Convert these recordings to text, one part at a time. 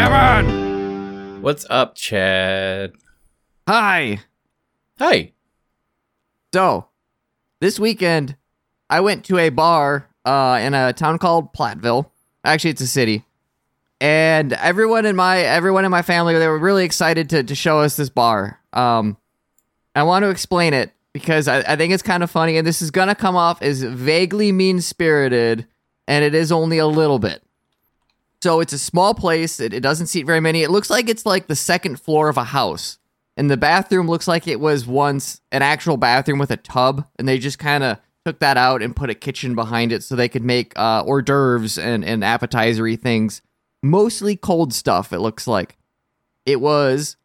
Kevin! What's up, Chad? Hi! Hi! So, this weekend, I went to a bar in a town called Platteville. Actually, it's a city. And everyone in my family, they were really excited to show us this bar. I want to explain it because I think it's kind of funny, and this is going to come off as vaguely mean-spirited, and it is only a little bit. So it's a small place. It doesn't seat very many. It looks like it's like the second floor of a house, and the bathroom looks like it was once an actual bathroom with a tub, and they just kind of took that out and put a kitchen behind it so they could make hors d'oeuvres and appetizer-y things. Mostly cold stuff, it looks like. It was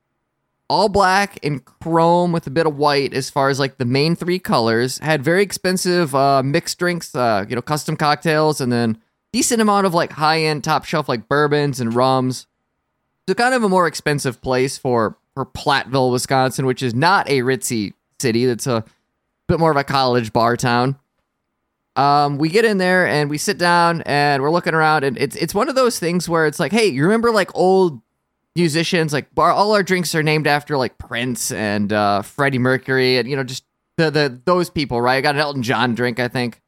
all black and chrome with a bit of white as far as like the main three colors. Had very expensive mixed drinks, custom cocktails, and then decent amount of like high-end top shelf like bourbons and rums. So kind of a more expensive place for Platteville, Wisconsin, which is not a ritzy city. That's a bit more of a college bar town. We get in there and we sit down and we're looking around, and it's one of those things where it's like, hey, you remember like old musicians, like all our drinks are named after like Prince and Freddie Mercury and, you know, just those people, right? I got an Elton John drink, I think.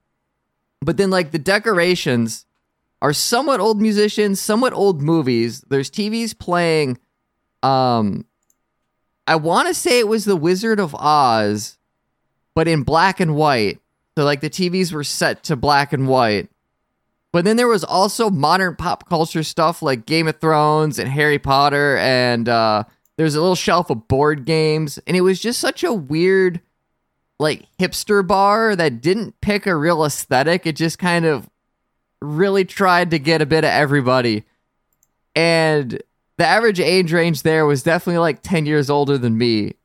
But then like the decorations are somewhat old musicians, somewhat old movies. There's TVs playing. I want to say it was The Wizard of Oz, but in black and white. So, like, the TVs were set to black and white. But then there was also modern pop culture stuff like Game of Thrones and Harry Potter. And there's a little shelf of board games. And it was just such a weird, like, hipster bar that didn't pick a real aesthetic. It just kind of really tried to get a bit of everybody. And the average age range there was definitely, like, 10 years older than me.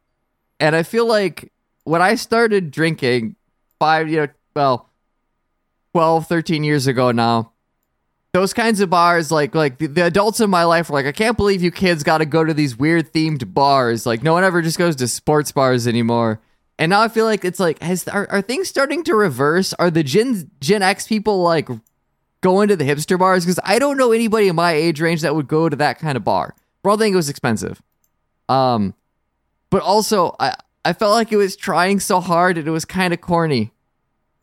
And I feel like when I started drinking 12, 13 years ago now, those kinds of bars, like the adults in my life were like, I can't believe you kids got to go to these weird themed bars. Like, no one ever just goes to sports bars anymore. And now I feel like it's like, are things starting to reverse? Are the Gen X people like going to the hipster bars? Because I don't know anybody in my age range that would go to that kind of bar. For all thing, it was expensive. But also, I felt like it was trying so hard and it was kind of corny.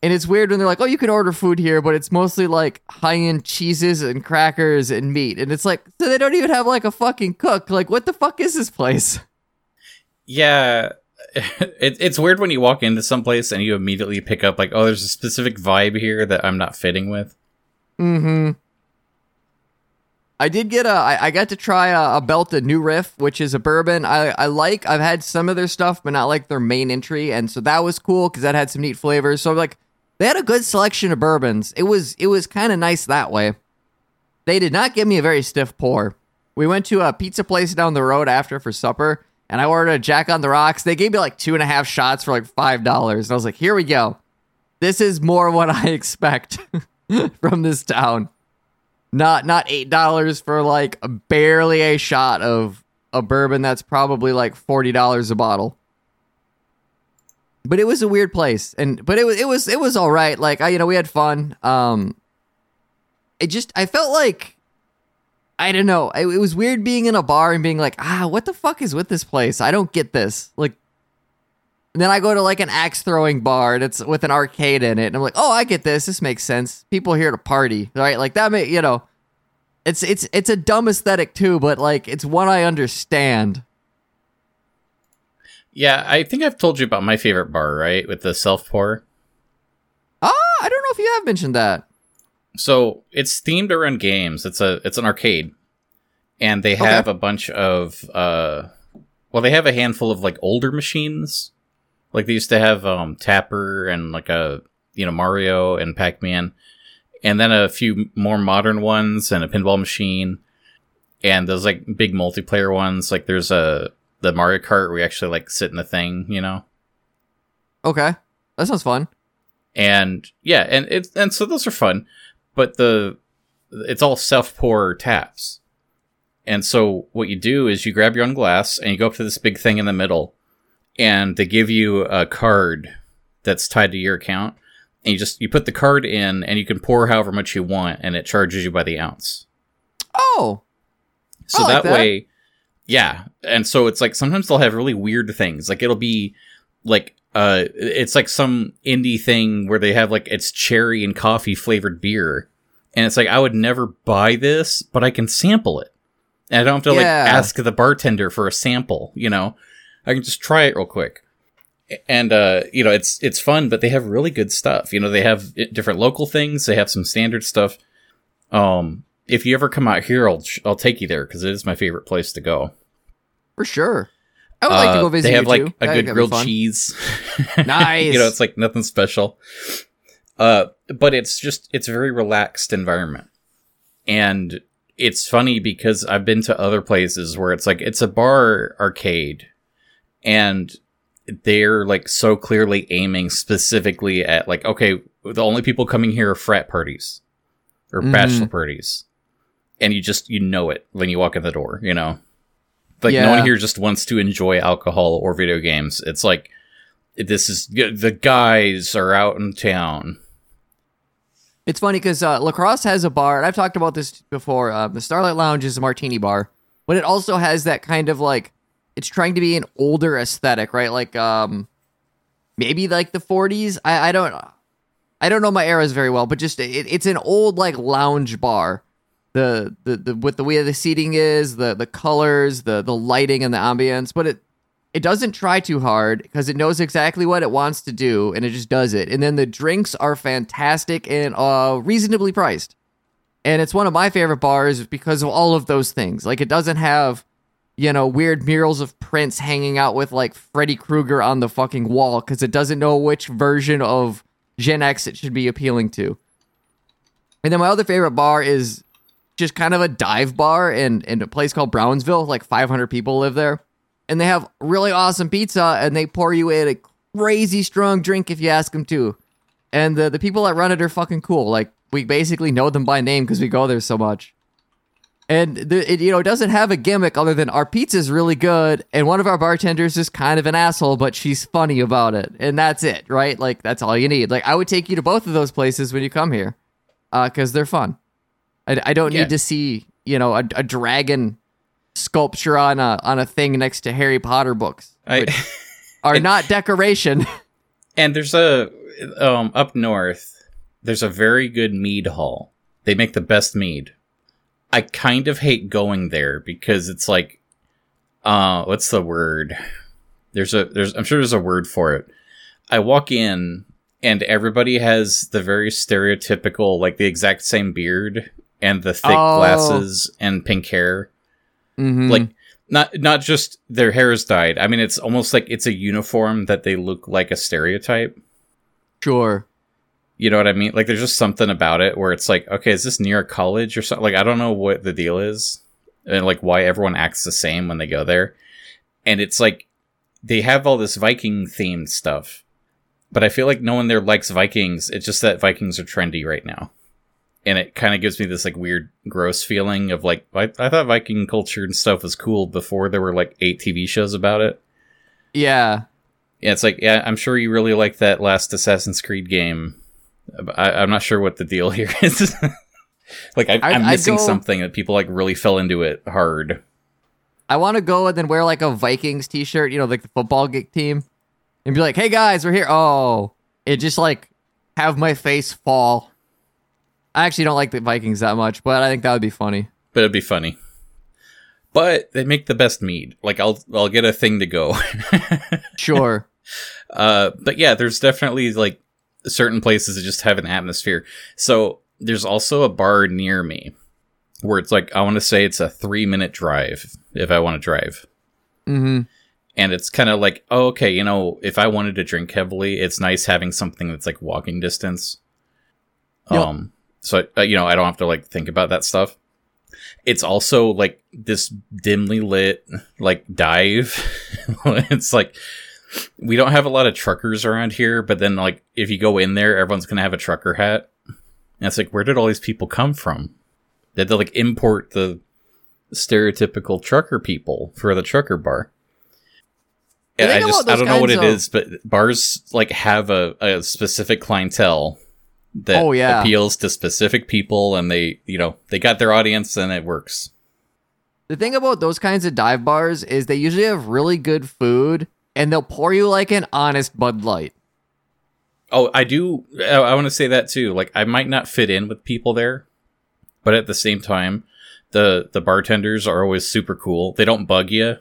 And it's weird when they're like, oh, you can order food here, but it's mostly like high-end cheeses and crackers and meat. And it's like, so they don't even have like a fucking cook. Like, what the fuck is this place? Yeah. It's weird when you walk into someplace and you immediately pick up like, oh, there's a specific vibe here that I'm not fitting with. Mm-hmm. I did get I got to try a belted New Riff, which is a bourbon I like. I've had some of their stuff, but not like their main entry. And so that was cool because that had some neat flavors. So like they had a good selection of bourbons. It was kind of nice that way. They did not give me a very stiff pour. We went to a pizza place down the road after for supper, and I ordered a Jack on the Rocks. They gave me like 2.5 shots for like $5. And I was like, here we go. This is more what I expect from this town. Not $8 for like barely a shot of a bourbon that's probably like $40 a bottle. But it was a weird place, but it was all right. Like we had fun. I felt like I don't know. It was weird being in a bar and being like, what the fuck is with this place? I don't get this. Like, and then I go to like an axe throwing bar and it's with an arcade in it. And I'm like, oh, I get this. This makes sense. People here to party. Right. Like that may, it's a dumb aesthetic too, but like, it's one I understand. Yeah. I think I've told you about my favorite bar, right? With the self pour. Oh, I don't know if you have mentioned that. So it's themed around games. It's an arcade, and they have a bunch of, they have a handful of like older machines. Like, they used to have Tapper and, like, Mario and Pac-Man. And then a few more modern ones and a pinball machine. And those, like, big multiplayer ones. Like, there's the Mario Kart where you actually, like, sit in the thing, you know? Okay. That sounds fun. And, yeah, and so those are fun. But it's all self-pour taps. And so what you do is you grab your own glass and you go up to this big thing in the middle. And they give you a card that's tied to your account. And you put the card in and you can pour however much you want. And it charges you by the ounce. Oh. So that way, yeah. And so it's like sometimes they'll have really weird things. Like it'll be like it's like some indie thing where they have like it's cherry and coffee flavored beer. And it's like I would never buy this, but I can sample it. And I don't have to like ask the bartender for a sample, you know. I can just try it real quick. And, you know, it's fun, but they have really good stuff. You know, they have different local things. They have some standard stuff. If you ever come out here, I'll take you there because it is my favorite place to go. For sure. I would like to go visit you, too. They have, like, a good grilled cheese. Nice. You know, it's, like, nothing special. But it's just, it's a very relaxed environment. And it's funny because I've been to other places where it's, like, it's a bar arcade. And they're like so clearly aiming specifically at like, okay, the only people coming here are frat parties or bachelor parties. And you just, you know it when you walk in the door, you know, like no one here just wants to enjoy alcohol or video games. It's like, this is the guys are out in town. It's funny because La Crosse has a bar and I've talked about this before. The Starlight Lounge is a martini bar, but it also has that kind of like, it's trying to be an older aesthetic, right? Like, maybe like the 40s. I don't know my eras very well, but just it's an old like lounge bar. The with the way the seating is, the colors, the lighting, and the ambience. But it doesn't try too hard because it knows exactly what it wants to do, and it just does it. And then the drinks are fantastic and reasonably priced. And it's one of my favorite bars because of all of those things. Like it doesn't have, you know, weird murals of Prince hanging out with, like, Freddy Krueger on the fucking wall because it doesn't know which version of Gen X it should be appealing to. And then my other favorite bar is just kind of a dive bar in a place called Brownsville. Like, 500 people live there. And they have really awesome pizza, and they pour you in a crazy strong drink if you ask them to. And the people that run it are fucking cool. Like, we basically know them by name because we go there so much. And it doesn't have a gimmick other than our pizza's really good, and one of our bartenders is kind of an asshole, but she's funny about it, and that's it, right? Like that's all you need. Like I would take you to both of those places when you come here, because they're fun. I don't need to see a dragon sculpture on a thing next to Harry Potter books, which are not decoration. And there's a up north, there's a very good mead hall. They make the best mead. I kind of hate going there because it's like, what's the word? I'm sure there's a word for it. I walk in and everybody has the very stereotypical, like the exact same beard and the thick glasses and pink hair. Mm-hmm. Like not just their hair is dyed. I mean, it's almost like it's a uniform that they look like a stereotype. Sure. You know what I mean? Like, there's just something about it where it's like, okay, is this near a college or something? Like, I don't know what the deal is and, like, why everyone acts the same when they go there. And it's like, they have all this Viking-themed stuff, but I feel like no one there likes Vikings. It's just that Vikings are trendy right now. And it kind of gives me this, like, weird, gross feeling of, like, I thought Viking culture and stuff was cool before there were, like, 8 TV shows about it. Yeah. Yeah, it's like, yeah, I'm sure you really like that last Assassin's Creed game. I'm not sure what the deal here is. Like I'm missing something that people like really fell into it hard. I want to go and then wear like a Vikings t-shirt, you know, like the football team, and be like, "Hey guys, we're here." Oh, it just like have my face fall. I actually don't like the Vikings that much, but I think that would be funny. But it'd be funny. But they make the best mead. Like I'll get a thing to go. Sure. But yeah, there's definitely like certain places that just have an atmosphere. So there's also a bar near me where it's like, I want to say it's a 3-minute drive if I want to drive. Mm-hmm. And it's kind of like, oh, okay, you know, if I wanted to drink heavily, it's nice having something that's like walking distance. Yep. So, you know, I don't have to like think about that stuff. It's also like this dimly lit, like dive. It's like, we don't have a lot of truckers around here, but then, like, if you go in there, everyone's going to have a trucker hat. And it's like, where did all these people come from? Did they, like, import the stereotypical trucker people for the trucker bar? And I don't know what it is, but bars, like, have a specific clientele that appeals to specific people, and they got their audience, and it works. The thing about those kinds of dive bars is they usually have really good food, and they'll pour you like an honest Bud Light. Oh, I do. I want to say that too. Like, I might not fit in with people there, but at the same time, the bartenders are always super cool. They don't bug you.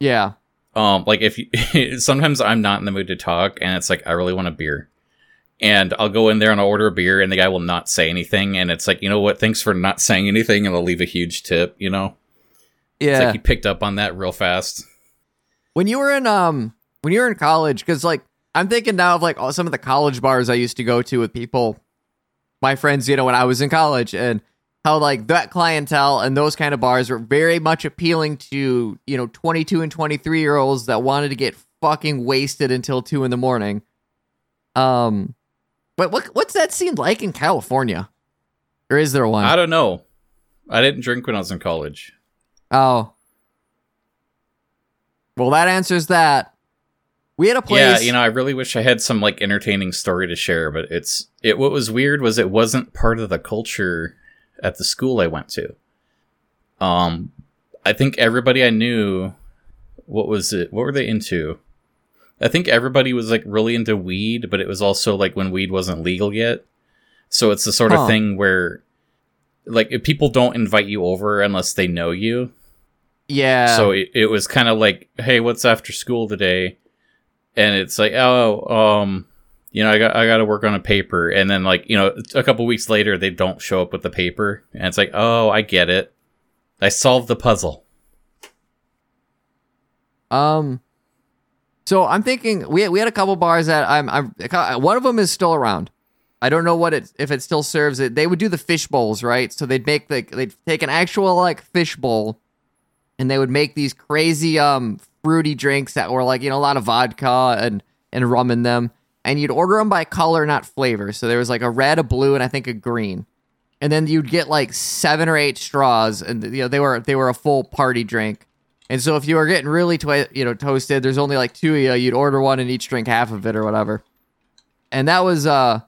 Yeah. Like if you, sometimes I'm not in the mood to talk, and it's like I really want a beer, and I'll go in there and I'll order a beer, and the guy will not say anything, and it's like, you know what? Thanks for not saying anything, and I'll leave a huge tip. You know. Yeah. It's like he picked up on that real fast. When you were in college, because like. I'm thinking now of like some of the college bars I used to go to with people, my friends, you know, when I was in college, and how like that clientele and those kind of bars were very much appealing to, you know, 22 and 23 year olds that wanted to get fucking wasted until 2 a.m. But what's that scene like in California? Or is there one? I don't know. I didn't drink when I was in college. Oh. Well, that answers that. We had a place. Yeah, you know, I really wish I had some like entertaining story to share, but it. What was weird was it wasn't part of the culture at the school I went to. I think everybody I knew, what was it? What were they into? I think everybody was like really into weed, but it was also like when weed wasn't legal yet. So it's the sort of thing where, like, if people don't invite you over unless they know you. Yeah. So it was kind of like, hey, what's after school today? And it's like, you know, I got to work on a paper. And then, like, you know, a couple weeks later, they don't show up with the paper. And it's like, oh, I get it. I solved the puzzle. So I'm thinking we had a couple bars that one of them is still around. I don't know if it still serves it. They would do the fish bowls, right? So they'd take an actual like fish bowl, and they would make these crazy fruity drinks that were like, you know, a lot of vodka and rum in them, and you'd order them by color, not flavor. So there was like a red, a blue, and I think a green, and then you'd get like 7 or 8 straws, and you know they were a full party drink. And so if you were getting really toasted, there's only like 2 of you, you'd order one and each drink half of it or whatever. And that was an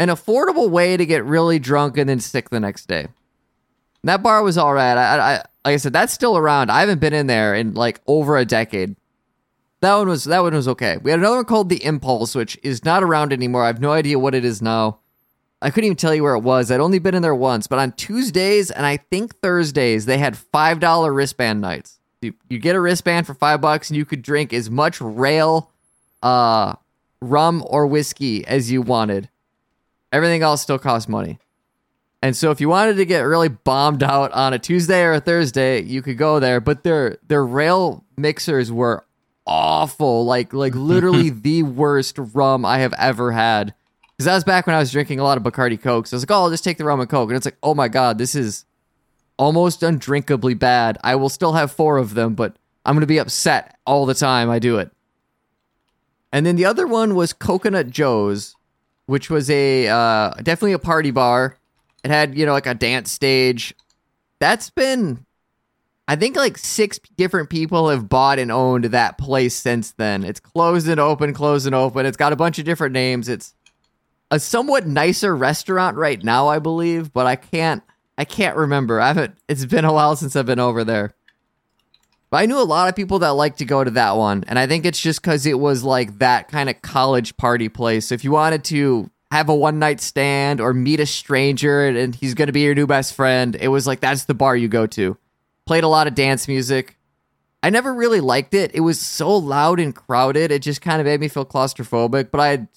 affordable way to get really drunk and then sick the next day. And that bar was all right. Like I said, that's still around. I haven't been in there in like over a decade. That one was okay. We had another one called The Impulse, which is not around anymore. I have no idea what it is now. I couldn't even tell you where it was. I'd only been in there once, but on Tuesdays and I think Thursdays, they had $5 wristband nights. You get a wristband for $5 and you could drink as much rail, rum or whiskey as you wanted. Everything else still costs money. And so if you wanted to get really bombed out on a Tuesday or a Thursday, you could go there. But their rail mixers were awful. Like literally the worst rum I have ever had. Because that was back when I was drinking a lot of Bacardi Coke. So I was like, oh, I'll just take the rum and Coke. And it's like, oh my God, this is almost undrinkably bad. I will still have 4 of them, but I'm going to be upset all the time I do it. And then the other one was Coconut Joe's, which was a definitely a party bar. It had, you know, like a dance stage. That's been, I think, like 6 different people have bought and owned that place since then. It's closed and open, closed and open. It's got a bunch of different names. It's a somewhat nicer restaurant right now, I believe, but I can't remember. It's been a while since I've been over there. But I knew a lot of people that like to go to that one, and I think it's just because it was like that kind of college party place. So if you wanted to have a one-night stand or meet a stranger and he's going to be your new best friend, it was like, that's the bar you go to. Played a lot of dance music. I never really liked it. It was so loud and crowded. It just kind of made me feel claustrophobic, but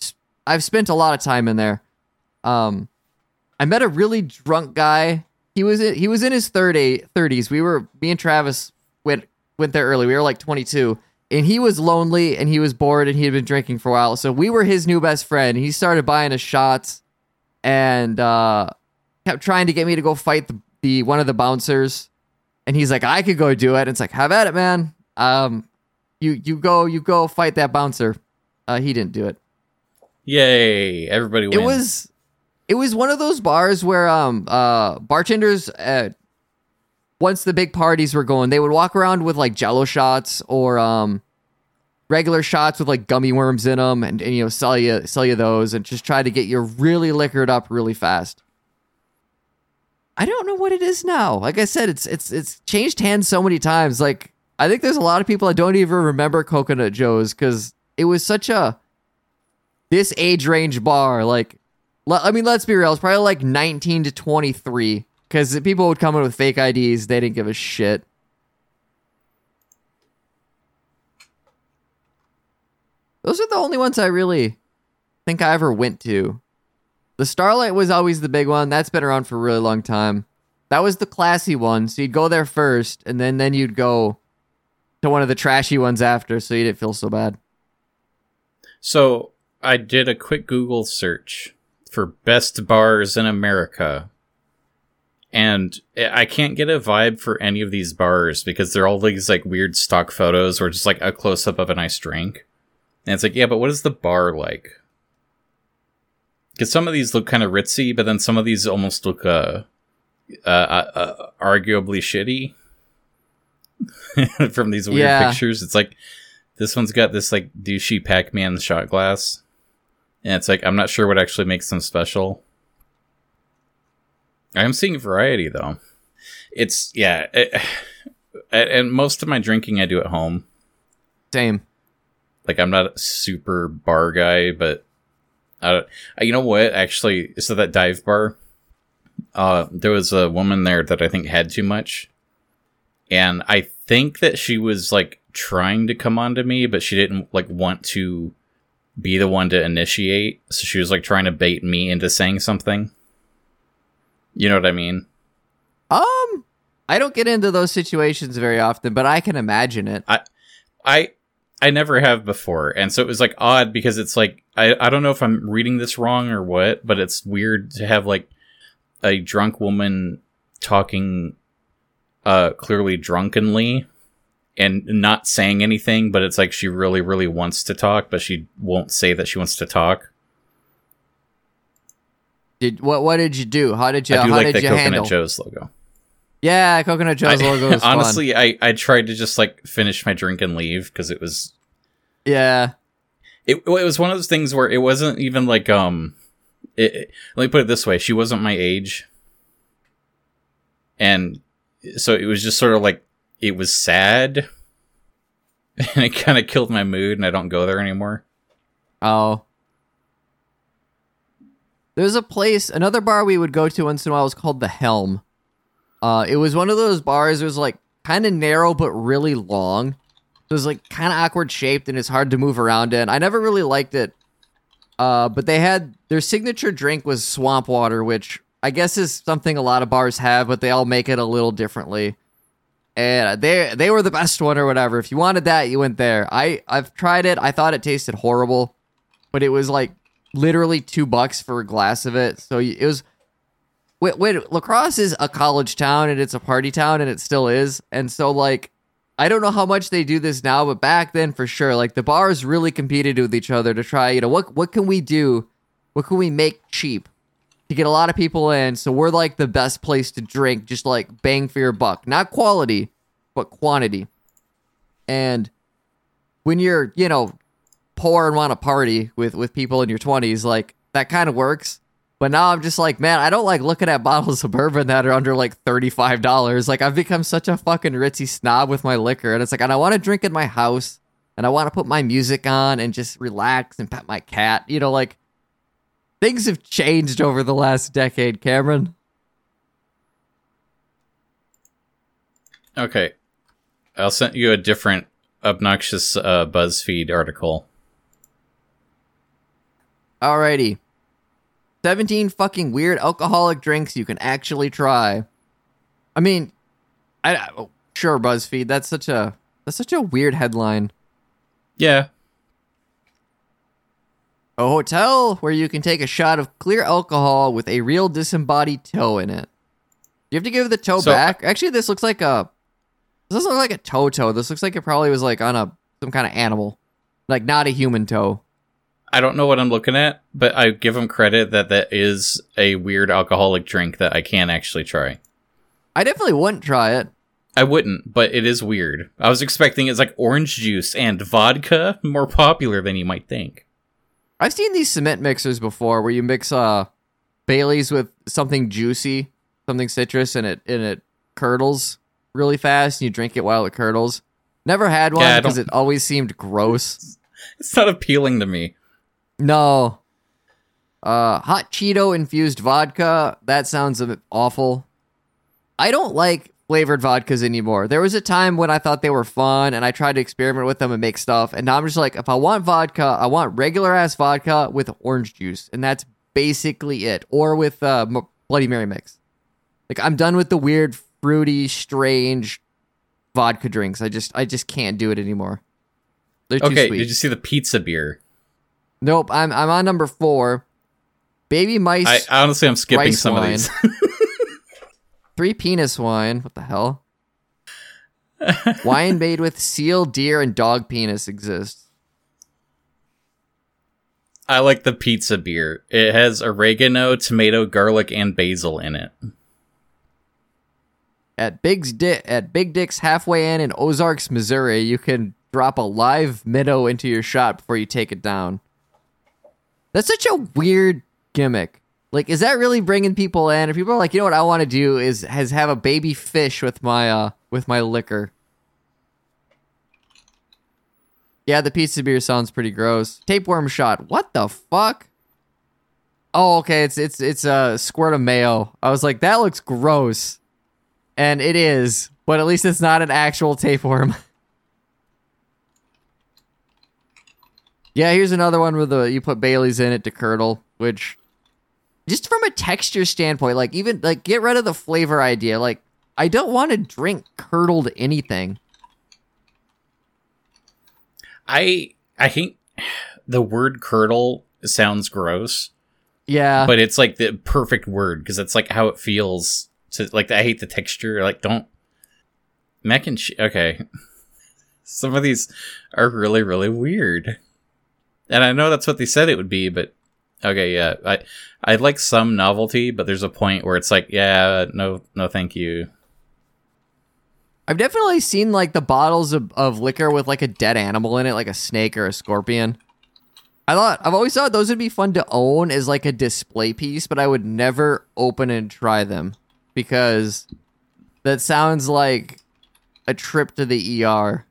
I've spent a lot of time in there. I met a really drunk guy. He was in his 30s. Me and Travis went there early. We were like 22. And he was lonely, and he was bored, and he had been drinking for a while. So we were his new best friend. He started buying us shots, and kept trying to get me to go fight the one of the bouncers. And he's like, "I could go do it." And it's like, "Have at it, man. You go fight that bouncer." He didn't do it. Yay! Everybody wins. It was one of those bars where bartenders. Once the big parties were going, they would walk around with like Jello shots or regular shots with like gummy worms in them, and you know, sell you those, and just try to get you really liquored up really fast. I don't know what it is now. Like I said, it's changed hands so many times. Like, I think there's a lot of people that don't even remember Coconut Joe's because it was such a this age range bar. Like, I mean, let's be real. It's probably like 19 to 23 because people would come in with fake IDs. They didn't give a shit. Those are the only ones I really think I ever went to. The Starlight was always the big one. That's been around for a really long time. That was the classy one. So you'd go there first, and then you'd go to one of the trashy ones after, so you didn't feel so bad. So I did a quick Google search for best bars in America. And I can't get a vibe for any of these bars because they're all these like weird stock photos or just like a close-up of a nice drink. And it's like, yeah, but what is the bar like? Because some of these look kind of ritzy, but then some of these almost look arguably shitty from these weird pictures. It's like, this one's got this like douchey Pac-Man shot glass. And it's like, I'm not sure what actually makes them special. I am seeing variety, though. It's, yeah. And most of my drinking I do at home. Same. Like, I'm not a super bar guy, but... you know what, actually, so that dive bar, there was a woman there that I think had too much, and I think that she was, like, trying to come on to me, but she didn't, like, want to be the one to initiate, so she was, like, trying to bait me into saying something. You know what I mean? I don't get into those situations very often, but I can imagine it. I never have before, and so it was, like, odd, because it's, like, I don't know if I'm reading this wrong or what, but it's weird to have, like, a drunk woman talking clearly drunkenly and not saying anything, but it's, like, she really, really wants to talk, but she won't say that she wants to talk. What did you do? How did you handle? I do like the Coconut Joe's logo. Yeah, Coconut Joe's logo is fun. Honestly, I tried to just, like, finish my drink and leave, because it was... Yeah. It was one of those things where it wasn't even, like, let me put it this way. She wasn't my age. And so it was just sort of, like, it was sad. And it kind of killed my mood, and I don't go there anymore. Oh. There's a place... Another bar we would go to once in a while was called The Helm. It was one of those bars that was, like, kind of narrow but really long. It was, like, kind of awkward shaped, and it's hard to move around in. I never really liked it. But they had... Their signature drink was swamp water, which I guess is something a lot of bars have, but they all make it a little differently. And they were the best one or whatever. If you wanted that, you went there. I've tried it. I thought it tasted horrible. But it was, like, literally $2 for a glass of it. So it was... Wait, La Crosse is a college town, and it's a party town, and it still is. And so, like, I don't know how much they do this now, but back then, for sure, like, the bars really competed with each other to try, you know, what can we do? What can we make cheap to get a lot of people in? So we're, like, the best place to drink, just, like, bang for your buck. Not quality, but quantity. And when you're, you know, poor and want to party with people in your 20s, like, that kind of works. But now I'm just like, man, I don't like looking at bottles of bourbon that are under like $35. Like, I've become such a fucking ritzy snob with my liquor. And it's like, and I want to drink in my house, and I want to put my music on and just relax and pet my cat. You know, like, things have changed over the last decade, Cameron. Okay. I'll send you a different obnoxious BuzzFeed article. Alrighty. 17 fucking weird alcoholic drinks you can actually try. I mean, sure, BuzzFeed. That's such a weird headline. Yeah. A hotel where you can take a shot of clear alcohol with a real disembodied toe in it. You have to give the toe back. Actually, this looks like a. This doesn't look like a toe. This looks like it probably was like on some kind of animal, like not a human toe. I don't know what I'm looking at, but I give them credit that is a weird alcoholic drink that I can't actually try. I definitely wouldn't try it. I wouldn't, but it is weird. I was expecting it's like orange juice and vodka, more popular than you might think. I've seen these cement mixers before where you mix Baileys with something juicy something citrus and it curdles really fast, and you drink it while it curdles. Never had one because it always seemed gross. It's not appealing to me. No. Hot Cheeto infused vodka. That sounds a bit awful. I don't like flavored vodkas anymore. There was a time when I thought they were fun and I tried to experiment with them and make stuff. And now I'm just like, if I want vodka, I want regular ass vodka with orange juice. And that's basically it. Or with Bloody Mary mix. Like, I'm done with the weird, fruity, strange vodka drinks. I just can't do it anymore. They're too sweet. Did you see the pizza beer? Nope. I'm on number 4. Baby mice. I'm skipping some wine. Of these. 3 penis wine. What the hell? Wine made with seal, deer, and dog penis exists. I like the pizza beer. It has oregano, tomato, garlic, and basil in it. At Big Dick's halfway in Ozarks, Missouri, you can drop a live minnow into your shot before you take it down. That's such a weird gimmick. Like, is that really bringing people in? If people are like, you know what I want to do is have a baby fish with my liquor. Yeah, the pizza beer sounds pretty gross. Tapeworm shot. What the fuck? Oh, okay. It's a squirt of mayo. I was like, that looks gross, and it is, but at least it's not an actual tapeworm. Yeah, here's another one where you put Bailey's in it to curdle, which, just from a texture standpoint, like, even like, get rid of the flavor idea. Like, I don't want to drink curdled anything. I think the word curdle sounds gross. Yeah. But it's like the perfect word because that's like how it feels. To, like, I hate the texture. Like, don't. Mac and cheese. Okay. Some of these are really, really weird. And I know that's what they said it would be, but. Okay, yeah. I like some novelty, but there's a point where it's like, yeah, no thank you. I've definitely seen, like, the bottles of liquor with, like, a dead animal in it, like a snake or a scorpion. I've always thought those would be fun to own as, like, a display piece, but I would never open and try them because that sounds like a trip to the ER.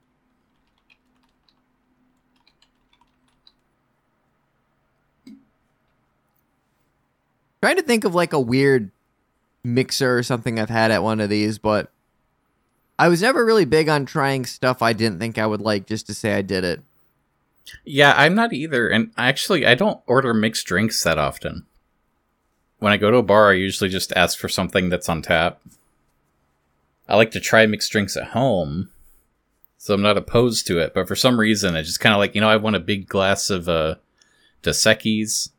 Trying to think of, like, a weird mixer or something I've had at one of these, but I was never really big on trying stuff I didn't think I would like just to say I did it. Yeah, I'm not either. And actually, I don't order mixed drinks that often. When I go to a bar, I usually just ask for something that's on tap. I like to try mixed drinks at home, so I'm not opposed to it. But for some reason, I just kind of like, you know, I want a big glass of Dos Equis.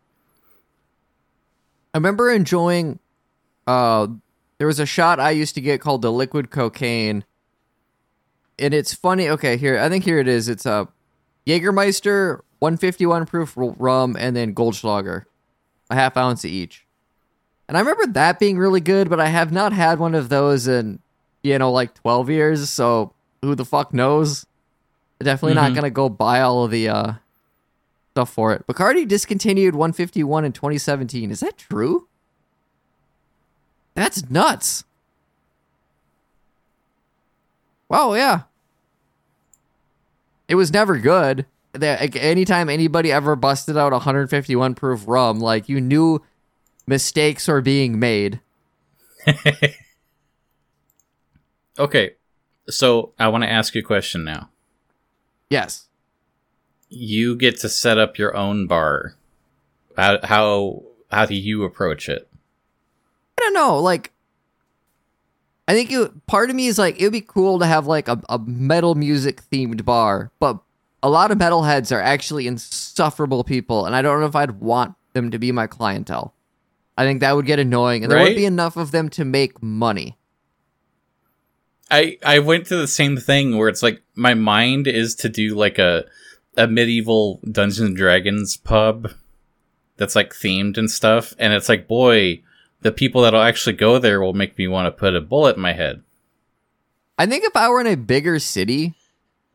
I remember enjoying... there was a shot I used to get called the liquid cocaine. And it's funny. Okay, here. I think here it is. It's a Jägermeister, 151 proof rum, and then Goldschlager. A half ounce of each. And I remember that being really good, but I have not had one of those in, you know, like 12 years. So who the fuck knows? I'm definitely not going to go buy all of the stuff for it. Bacardi discontinued 151 in 2017. Is that true? That's nuts. Wow, yeah. It was never good. Anytime anybody ever busted out 151 proof rum, like, you knew mistakes were being made. Okay, so I want to ask you a question now. Yes. You get to set up your own bar. How do you approach it? I don't know, like, I think part of me is like, it would be cool to have, like, a metal music themed bar, but a lot of metalheads are actually insufferable people, and I don't know if I'd want them to be my clientele. I think that would get annoying, and there wouldn't be enough of them to make money. I went to the same thing where it's like, my mind is to do, like, a medieval Dungeons and Dragons pub that's, like, themed and stuff, and it's like, boy... The people that'll actually go there will make me want to put a bullet in my head. I think if I were in a bigger city,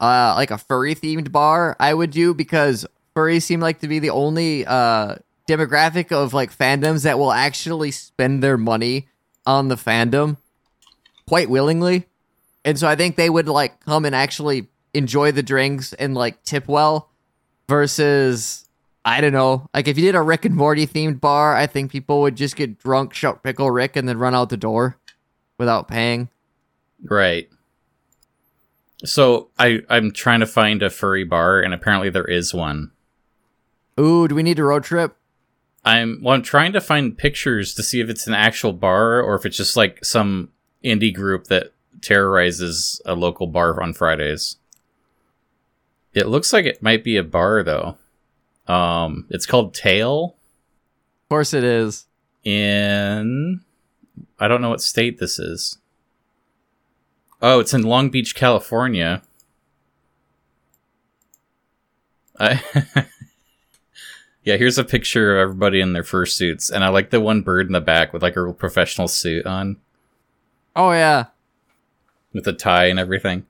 like a furry-themed bar, I would do, because furries seem like to be the only demographic of, like, fandoms that will actually spend their money on the fandom quite willingly. And so I think they would like come and actually enjoy the drinks and like tip well versus, I don't know, like if you did a Rick and Morty themed bar, I think people would just get drunk, shout Pickle Rick, and then run out the door without paying. Right. So I'm trying to find a furry bar, and apparently there is one. Ooh, do we need a road trip? I'm trying to find pictures to see if it's an actual bar or if it's just like some indie group that terrorizes a local bar on Fridays. It looks like it might be a bar though. It's called Tail. Of course it is. In, I don't know what state this is. Oh, it's in Long Beach, California. Yeah, here's a picture of everybody in their fursuits, and I like the one bird in the back with like a real professional suit on. Oh yeah, with a tie and everything.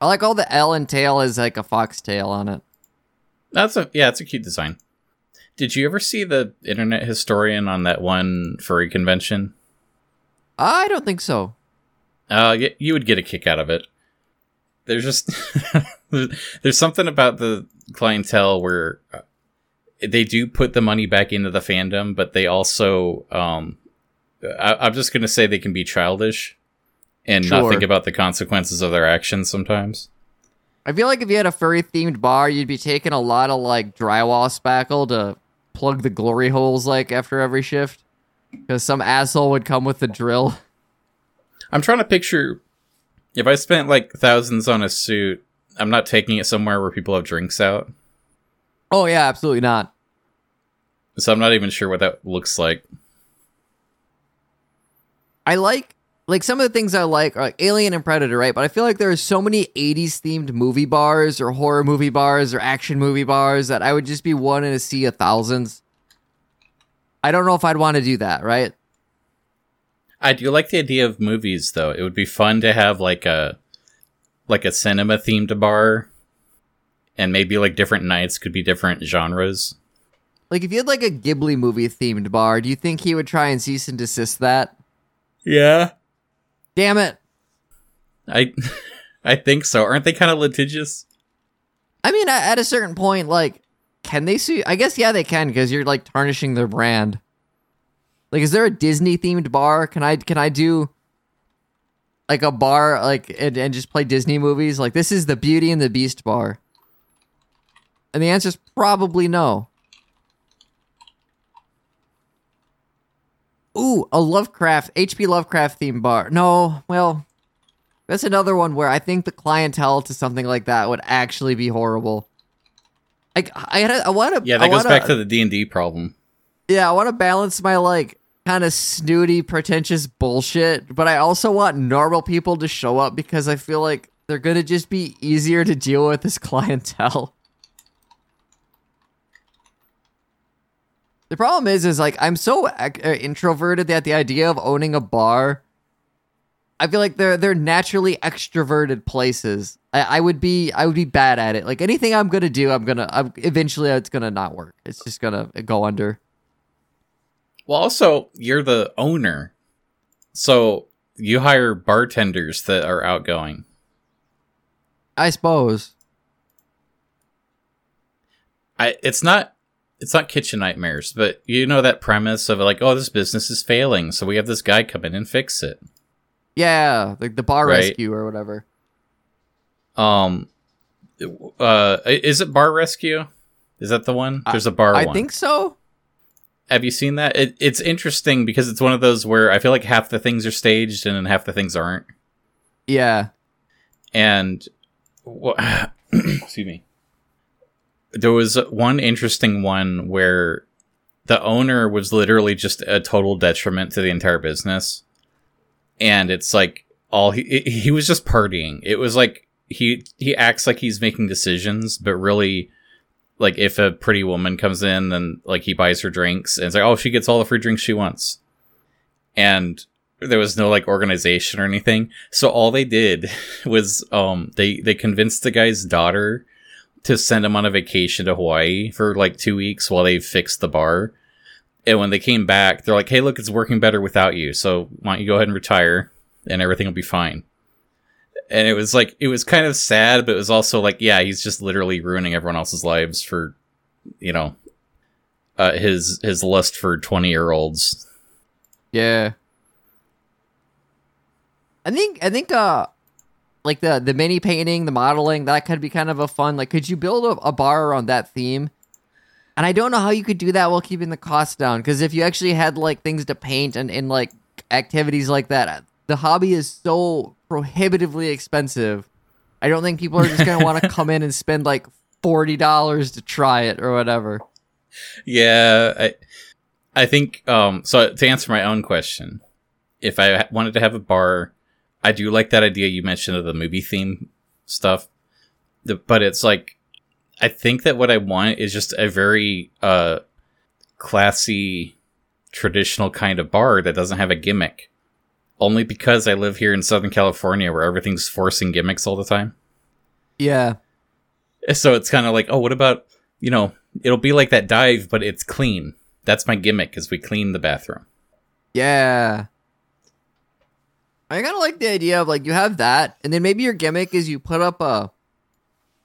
I like all the L and tail is like a foxtail on it. It's a cute design. Did you ever see the internet historian on that one furry convention? I don't think so. You would get a kick out of it. There's just there's something about the clientele where they do put the money back into the fandom, but they also I'm just gonna say they can be childish and not think about the consequences of their actions sometimes. I feel like if you had a furry themed bar, you'd be taking a lot of like drywall spackle to plug the glory holes like after every shift, because some asshole would come with the drill. I'm trying to picture if I spent like thousands on a suit, I'm not taking it somewhere where people have drinks out. Oh yeah, absolutely not. So I'm not even sure what that looks like. I like some of the things I like are like Alien and Predator, right? But I feel like there are so many 80s themed movie bars or horror movie bars or action movie bars that I would just be one in a sea of thousands. I don't know if I'd want to do that, right? I do like the idea of movies though. It would be fun to have like a cinema themed bar, and maybe like different nights could be different genres. Like if you had like a Ghibli movie themed bar, do you think he would try and cease and desist that? Yeah. Damn it. I think so. Aren't they kind of litigious? I mean, at a certain point, like, can they sue? I guess, yeah, they can, because you're like tarnishing their brand. Like, is there a Disney themed bar? Can I do like a bar, like, and just play Disney movies? Like, this is the Beauty and the Beast bar. And the answer is probably no. Ooh, a H.P. Lovecraft themed bar. No, well, that's another one where I think the clientele to something like that would actually be horrible. That goes back to the D&D problem. Yeah, I want to balance my, like, kind of snooty, pretentious bullshit, but I also want normal people to show up because I feel like they're going to just be easier to deal with as clientele. The problem is like, I'm so introverted that the idea of owning a bar, I feel like they're naturally extroverted places. I would be bad at it. Like, anything I'm going to do, eventually it's going to not work. It's just going to go under. Well, also, you're the owner, so you hire bartenders that are outgoing. I suppose. It's not kitchen nightmares, but you know that premise of like, oh, this business is failing, so we have this guy come in and fix it. Yeah, like the bar rescue or whatever. Is it Bar Rescue? Is that the one? There's a bar one. I think so. Have you seen that? It's interesting because it's one of those where I feel like half the things are staged and then half the things aren't. Yeah. And excuse me. There was one interesting one where the owner was literally just a total detriment to the entire business. And it's like he was just partying. It was like he acts like he's making decisions, but really, like, if a pretty woman comes in, then, like, he buys her drinks. And it's like, oh, she gets all the free drinks she wants. And there was no, like, organization or anything. So all they did was they convinced the guy's daughter to send him on a vacation to Hawaii for, like, 2 weeks while they fixed the bar. And when they came back, they're like, hey, look, it's working better without you. So why don't you go ahead and retire and everything will be fine. And it was like, it was kind of sad, but it was also like, yeah, he's just literally ruining everyone else's lives for, you know, his lust for 20-year-olds. Yeah. I think like the mini painting, the modeling, that could be kind of a fun, like, could you build a bar around that theme? And I don't know how you could do that while keeping the cost down. Because if you actually had, like, things to paint and, like, activities like that, the hobby is so prohibitively expensive. I don't think people are just going to want to come in and spend, like, $40 to try it or whatever. Yeah. I think, so to answer my own question, if I wanted to have a bar, I do like that idea you mentioned of the movie theme stuff. But it's, like, I think that what I want is just a very classy, traditional kind of bar that doesn't have a gimmick. Only because I live here in Southern California where everything's forcing gimmicks all the time. Yeah. So it's kind of like, oh, what about, you know, it'll be like that dive, but it's clean. That's my gimmick, is we clean the bathroom. Yeah. I kind of like the idea of, like, you have that, and then maybe your gimmick is you put up a...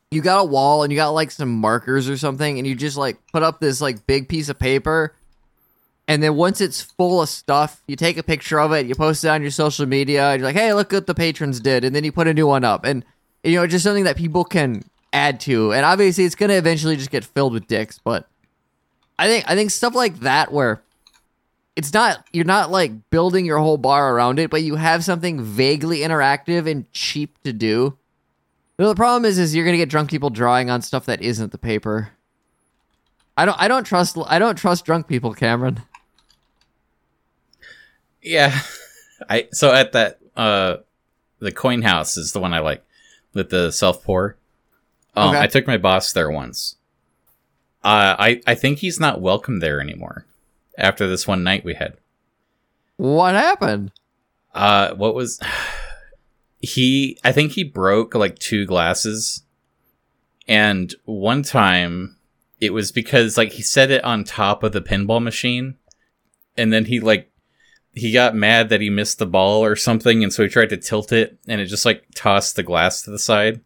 You got a wall and you got like some markers or something, and you just like put up this like big piece of paper, and then once it's full of stuff, you take a picture of it, you post it on your social media, and you're like, hey, look what the patrons did, and then you put a new one up, and you know, just something that people can add to. And obviously it's gonna eventually just get filled with dicks, but I think stuff like that where it's not, you're not like building your whole bar around it, but you have something vaguely interactive and cheap to do. No, the problem is you're gonna get drunk people drawing on stuff that isn't the paper. I don't trust drunk people, Cameron. Yeah, so at that the coin house is the one I like with the self pour. Okay. I took my boss there once. I think he's not welcome there anymore. After this one night we had, what happened? What was? I think he broke like 2 glasses, and one time it was because like he set it on top of the pinball machine, and then he got mad that he missed the ball or something, and so he tried to tilt it, and it just like tossed the glass to the side.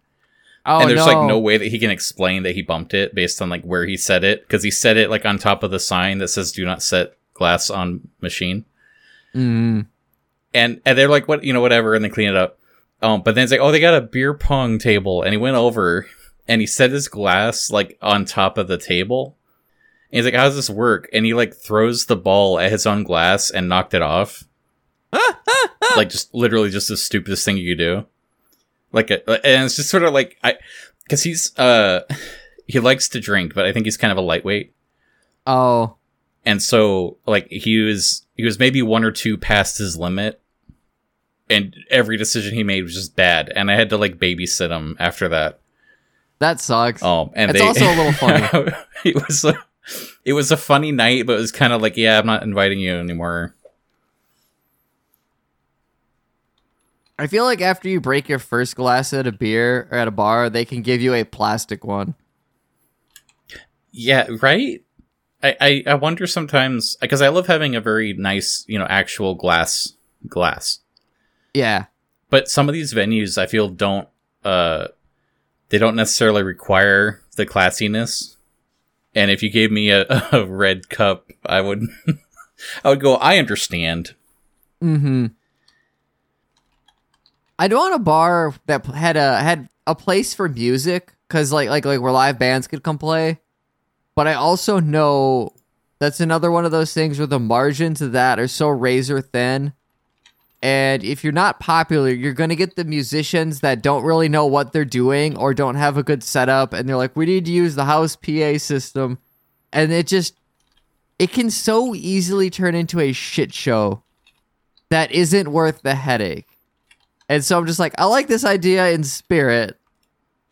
Oh, and there's like no way that he can explain that he bumped it based on like where he set it, because he set it like on top of the sign that says "Do not set glass on machine." Mm. And they're like, what, you know, whatever, and they clean it up. But then it's like, oh, they got a beer pong table, and he went over and he set his glass like on top of the table. And he's like, how does this work? And he like throws the ball at his own glass and knocked it off. Like just literally just the stupidest thing you could do. Like, and it's just sort of like, because he's he likes to drink, but I think he's kind of a lightweight. Oh, and so like he was maybe 1 or 2 past his limit. And every decision he made was just bad. And I had to, like, babysit him after that. That sucks. And it's also a little funny. It was a funny night, but it was kind of like, yeah, I'm not inviting you anymore. I feel like after you break your first glass at a beer or at a bar, they can give you a plastic one. Yeah, right? I wonder sometimes, because I love having a very nice, you know, actual glass. Yeah, but some of these venues, I feel, don't necessarily require the classiness. And if you gave me a red cup, I would go, I understand. Mm-hmm. I'd want a bar that had a place for music, because like where live bands could come play. But I also know that's another one of those things where the margins of that are so razor thin. And if you're not popular, you're going to get the musicians that don't really know what they're doing or don't have a good setup. And they're like, we need to use the house PA system. And it can so easily turn into a shit show that isn't worth the headache. And so I'm just like, I like this idea in spirit,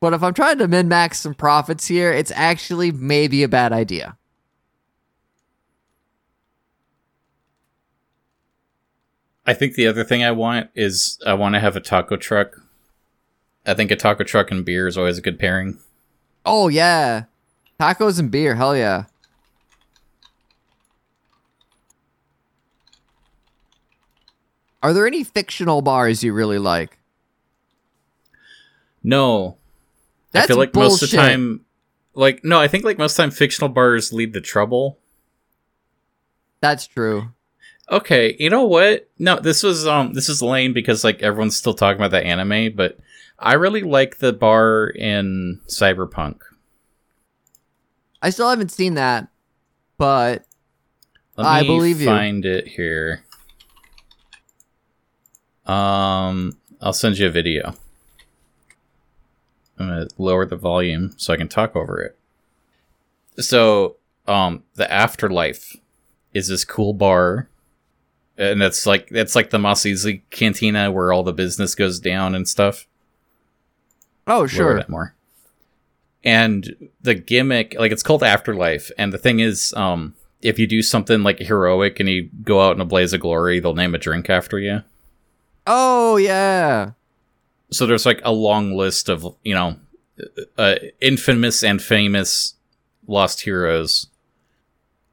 but if I'm trying to min-max some profits here, it's actually maybe a bad idea. I think the other thing I want is I want to have a taco truck. I think a taco truck and beer is always a good pairing. Oh, yeah. Tacos and beer. Hell yeah. Are there any fictional bars you really like? No. That's I feel like bullshit. Most of the time, like, no, I think like most of the time fictional bars lead to trouble. That's true. Okay, you know what? No, this is lame because like everyone's still talking about the anime, but I really like the bar in Cyberpunk. I still haven't seen that, but I believe you. Let me find it here. I'll send you a video. I'm gonna lower the volume so I can talk over it. So, the Afterlife is this cool bar, and that's like the Massizzi Cantina where all the business goes down and stuff. Oh, sure. Lower that more. And the gimmick, like, it's called Afterlife, and the thing is, if you do something like heroic and you go out in a blaze of glory, they'll name a drink after you. Oh yeah. So there's like a long list of, you know, infamous and famous lost heroes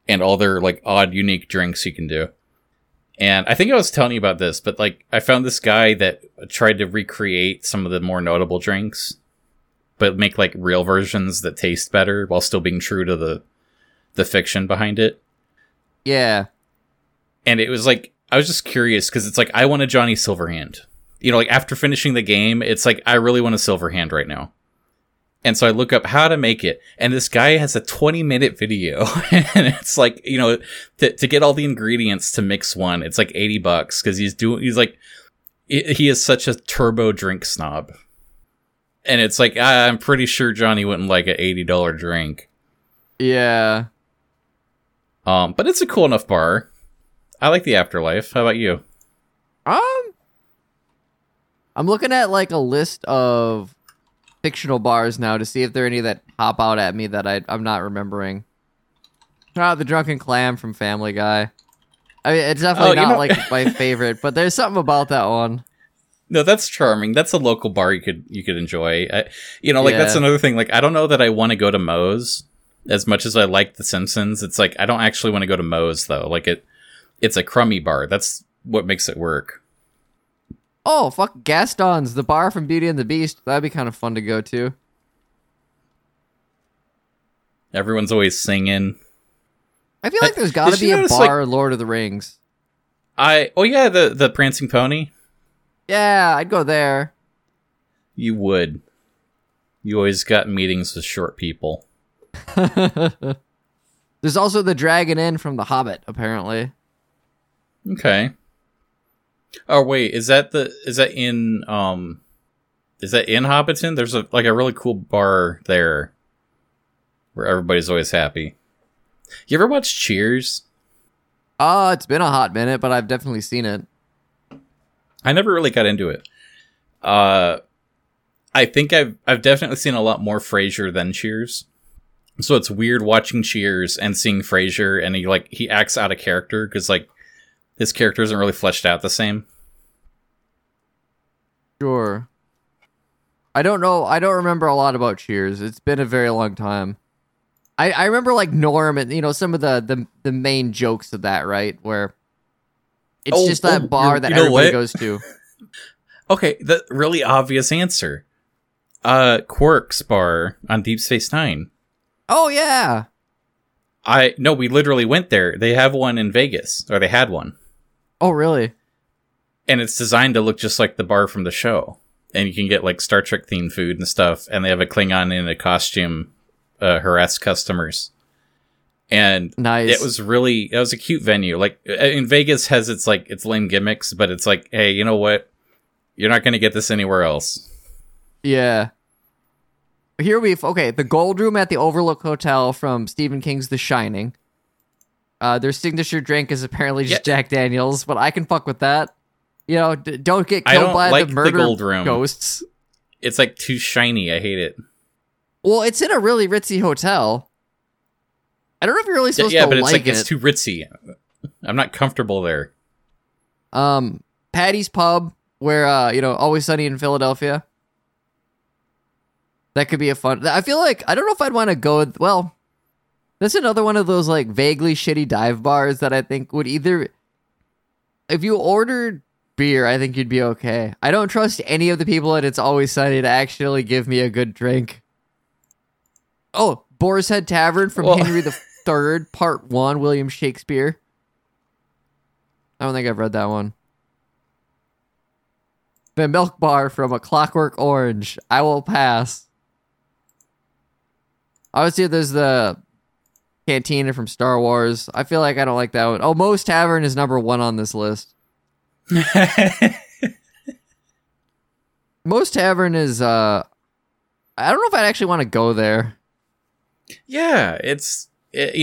and all their like odd, unique drinks you can do. And I think I was telling you about this, but like I found this guy that tried to recreate some of the more notable drinks, but make like real versions that taste better while still being true to the fiction behind it. Yeah. And it was like, I was just curious because it's like, I want a Johnny Silverhand. You know, like after finishing the game, it's like, I really want a Silverhand right now. And so I look up how to make it. And this guy has a 20-minute video. And it's like, you know, to get all the ingredients to mix one, it's like $80 because he is such a turbo drink snob. And it's like, I'm pretty sure Johnny wouldn't like an $80 drink. Yeah. But it's a cool enough bar. I like the Afterlife. How about you? I'm looking at like a list of fictional bars now to see if there are any that pop out at me that I'm not remembering. Try out the Drunken Clam from Family Guy. I mean, it's definitely not like my favorite, but there's something about that one. No, that's charming. That's a local bar you could enjoy. That's another thing. Like, I don't know that I want to go to Moe's as much as I like The Simpsons. It's like I don't actually want to go to Moe's though. Like it's a crummy bar. That's what makes it work. Oh, fuck, Gaston's, the bar from Beauty and the Beast. That'd be kind of fun to go to. Everyone's always singing. I feel like there's got to be a bar like, Lord of the Rings. The Prancing Pony. Yeah, I'd go there. You would. You always got meetings with short people. There's also the Dragon Inn from The Hobbit, apparently. Okay. Oh wait, is that in Hobbiton? There's a really cool bar there where everybody's always happy. You ever watch Cheers? It's been a hot minute, but I've definitely seen it. I never really got into it. I think I've definitely seen a lot more Frasier than Cheers. So it's weird watching Cheers and seeing Frasier, and he acts out of character because like his character isn't really fleshed out the same. Sure. I don't know. I don't remember a lot about Cheers. It's been a very long time. I remember like Norm and, you know, some of the main jokes of that, right? Where it's just that bar that everybody goes to. Okay. The really obvious answer. Quark's bar on Deep Space Nine. Oh, yeah. We literally went there. They have one in Vegas, or they had one. Oh, really? And it's designed to look just like the bar from the show. And you can get like Star Trek themed food and stuff. And they have a Klingon in a costume, harass customers. And nice. It was a cute venue. Like in Vegas has its like its lame gimmicks, but it's like, hey, you know what? You're not going to get this anywhere else. Yeah. Here the Gold Room at the Overlook Hotel from Stephen King's The Shining. Their signature drink is apparently just Jack Daniels, but I can fuck with that. You know, don't get killed by the murder Gold Room ghosts. It's like too shiny. I hate it. Well, it's in a really ritzy hotel. I don't know if you're really supposed to like it. Yeah, but it's like it's too ritzy. I'm not comfortable there. Patty's Pub, where Always Sunny in Philadelphia. That could be a fun... I feel like... I don't know if I'd want to go... Well, that's another one of those, like, vaguely shitty dive bars that I think would either... If you ordered beer, I think you'd be okay. I don't trust any of the people at It's Always Sunny to actually give me a good drink. Oh, Boar's Head Tavern from Henry III, Part 1, William Shakespeare. I don't think I've read that one. The Milk Bar from A Clockwork Orange. I will pass. Obviously, there's the Cantina from Star Wars. I feel like I don't like that one. Oh, Moe's Tavern is number one on this list. Moe's Tavern is, I don't know if I'd actually want to go there. Yeah, it's one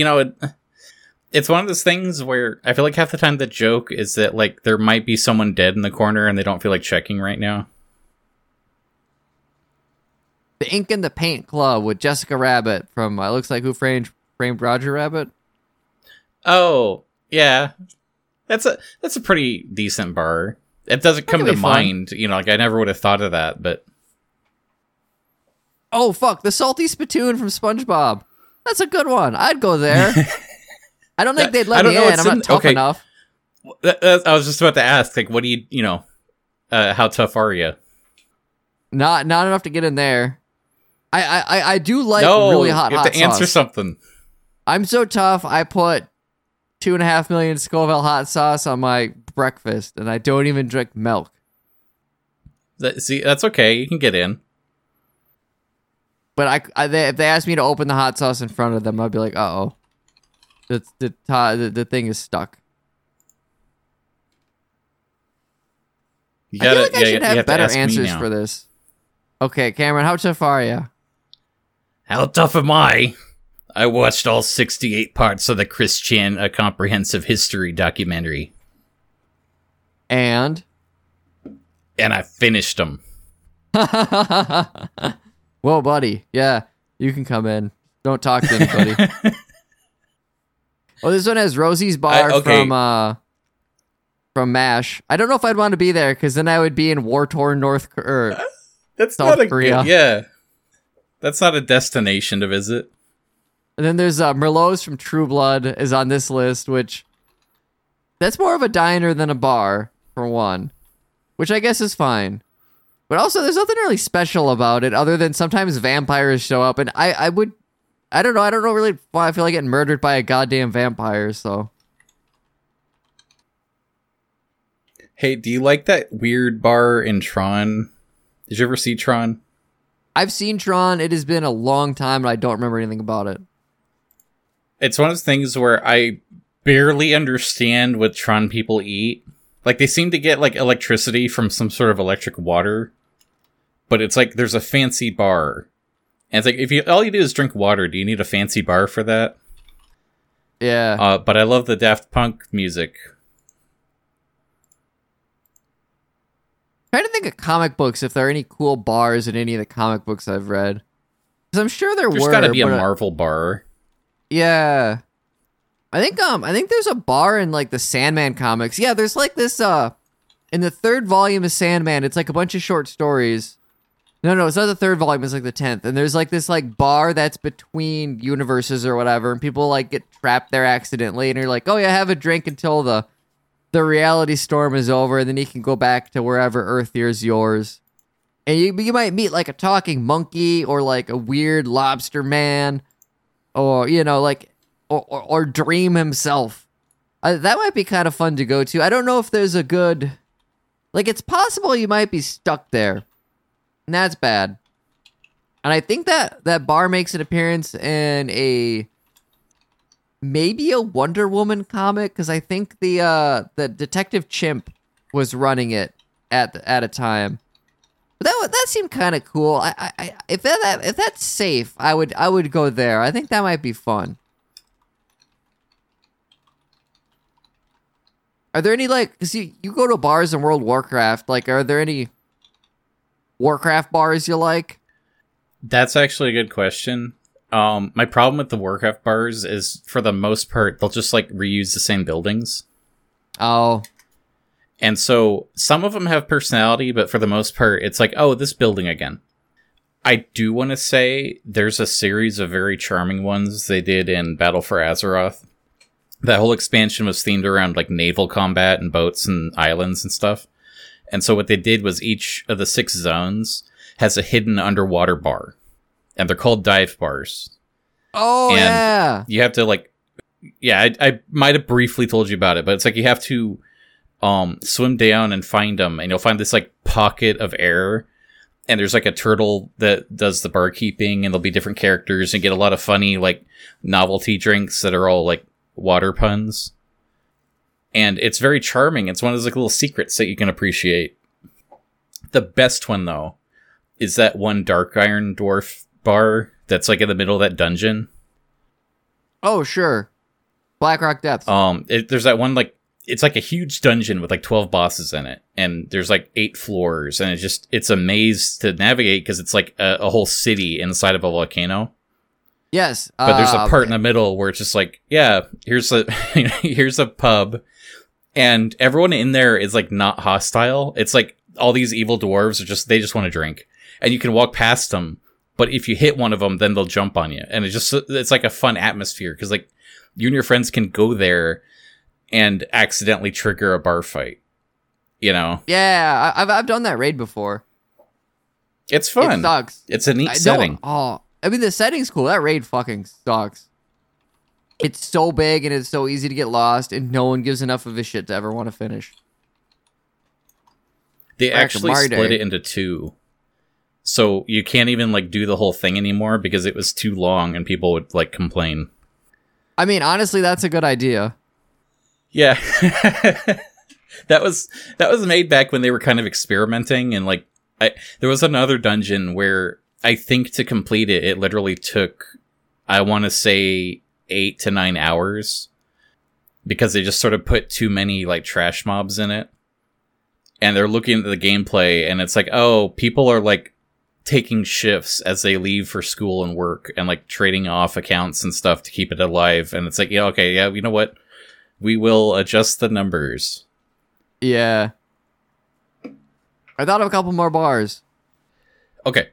of those things where I feel like half the time the joke is that, like, there might be someone dead in the corner and they don't feel like checking right now. The Ink and the Paint Club with Jessica Rabbit from looks like Who Framed Roger Rabbit. Oh, yeah. That's a pretty decent bar. It doesn't come to mind, you know, like I never would have thought of that, but oh fuck, the Salty Spittoon from SpongeBob. That's a good one. I'd go there. I don't think they'd let me in. I'm not tough enough. I was just about to ask, like, what do you know, how tough are you? Not enough to get in there. I do like really hot sauce. You have to answer something. I'm so tough, I put 2.5 million Scoville hot sauce on my breakfast, and I don't even drink milk. That's okay. You can get in. But if they asked me to open the hot sauce in front of them, I'd be like, uh-oh. The thing is stuck. You gotta, I feel like I should have better answers for this. Okay, Cameron, how tough are you? How tough am I? I watched all 68 parts of the Chris Chan A Comprehensive History documentary. And I finished them. Whoa, buddy. Yeah, you can come in. Don't talk to anybody. Oh, this one has Rosie's Bar from MASH. I don't know if I'd want to be there, because then I would be in war-torn South Korea. That's not a destination to visit. And then there's Merlot's from True Blood is on this list, which that's more of a diner than a bar, for one, which I guess is fine. But also, there's nothing really special about it other than sometimes vampires show up, and I don't know really why I feel like getting murdered by a goddamn vampire, so. Hey, do you like that weird bar in Tron? Did you ever see Tron? I've seen Tron. It has been a long time, and I don't remember anything about it. It's one of those things where I barely understand what Tron people eat. Like, they seem to get, like, electricity from some sort of electric water. But it's like, there's a fancy bar. And it's like, if all you do is drink water, do you need a fancy bar for that? Yeah. But I love the Daft Punk music. I'm trying to think of comic books, if there are any cool bars in any of the comic books I've read. Because I'm sure there's gotta be a Marvel bar. Yeah. I think there's a bar in, like, the Sandman comics. Yeah, there's, like, this, in the third volume of Sandman, it's, like, a bunch of short stories. No, it's not the third volume, it's, like, the 10th. And there's, like, this, like, bar that's between universes or whatever, and people, like, get trapped there accidentally, and you're like, oh, yeah, have a drink until the reality storm is over, and then you can go back to wherever Earth is yours. And you might meet, like, a talking monkey, or, like, a weird lobster man, or, you know, like... Or Dream himself. That might be kind of fun to go to. I don't know if there's a good... Like, it's possible you might be stuck there. And that's bad. And I think that bar makes an appearance in a... Maybe a Wonder Woman comic? Because I think the Detective Chimp was running it at a time. But that seemed kind of cool. I if that's safe, I would go there. I think that might be fun. Are there any, like, because you go to bars in World of Warcraft, like, are there any Warcraft bars you like? That's actually a good question. My problem with the Warcraft bars is, for the most part, they'll just, like, reuse the same buildings. Oh. And so, some of them have personality, but for the most part, it's like, oh, this building again. I do want to say there's a series of very charming ones they did in Battle for Azeroth. That whole expansion was themed around, like, naval combat and boats and islands and stuff. And so what they did was each of the 6 zones has a hidden underwater bar, and they're called dive bars. Oh, and yeah. You have to like, yeah, I might have briefly told you about it, but it's like you have to swim down and find them, and you'll find this like pocket of air, and there's like a turtle that does the bar keeping, and there'll be different characters, and get a lot of funny like novelty drinks that are all like water puns. And it's very charming. It's one of those like little secrets that you can appreciate. The best one, though, is that one dark iron dwarf bar that's like in the middle of that dungeon. Oh, sure. Blackrock Depths. There's that one, like, it's like a huge dungeon with like 12 bosses in it. And there's like 8 floors. And it's a maze to navigate because it's like a whole city inside of a volcano. Yes. But there's a part in the middle where it's just like, yeah, here's a pub. And everyone in there is like not hostile. It's like all these evil dwarves they just want to drink, and you can walk past them. But if you hit one of them, then they'll jump on you. And it's like a fun atmosphere because like you and your friends can go there and accidentally trigger a bar fight, you know? Yeah. I've done that raid before. It's fun. It sucks. It's a neat setting. The setting's cool. That raid fucking sucks. It's so big and it's so easy to get lost, and no one gives enough of a shit to ever want to finish. They actually split it into 2. So you can't even like do the whole thing anymore because it was too long and people would like complain. I mean, honestly, that's a good idea. Yeah. That was made back when they were kind of experimenting, and like there was another dungeon where I think to complete it literally took, I want to say, 8 to 9 hours, because they just sort of put too many like trash mobs in it. And they're looking at the gameplay, and it's like, oh, people are like taking shifts as they leave for school and work, and like trading off accounts and stuff to keep it alive. And it's like, yeah, okay, yeah, you know what? We will adjust the numbers. Yeah. I thought of a couple more bars. Okay.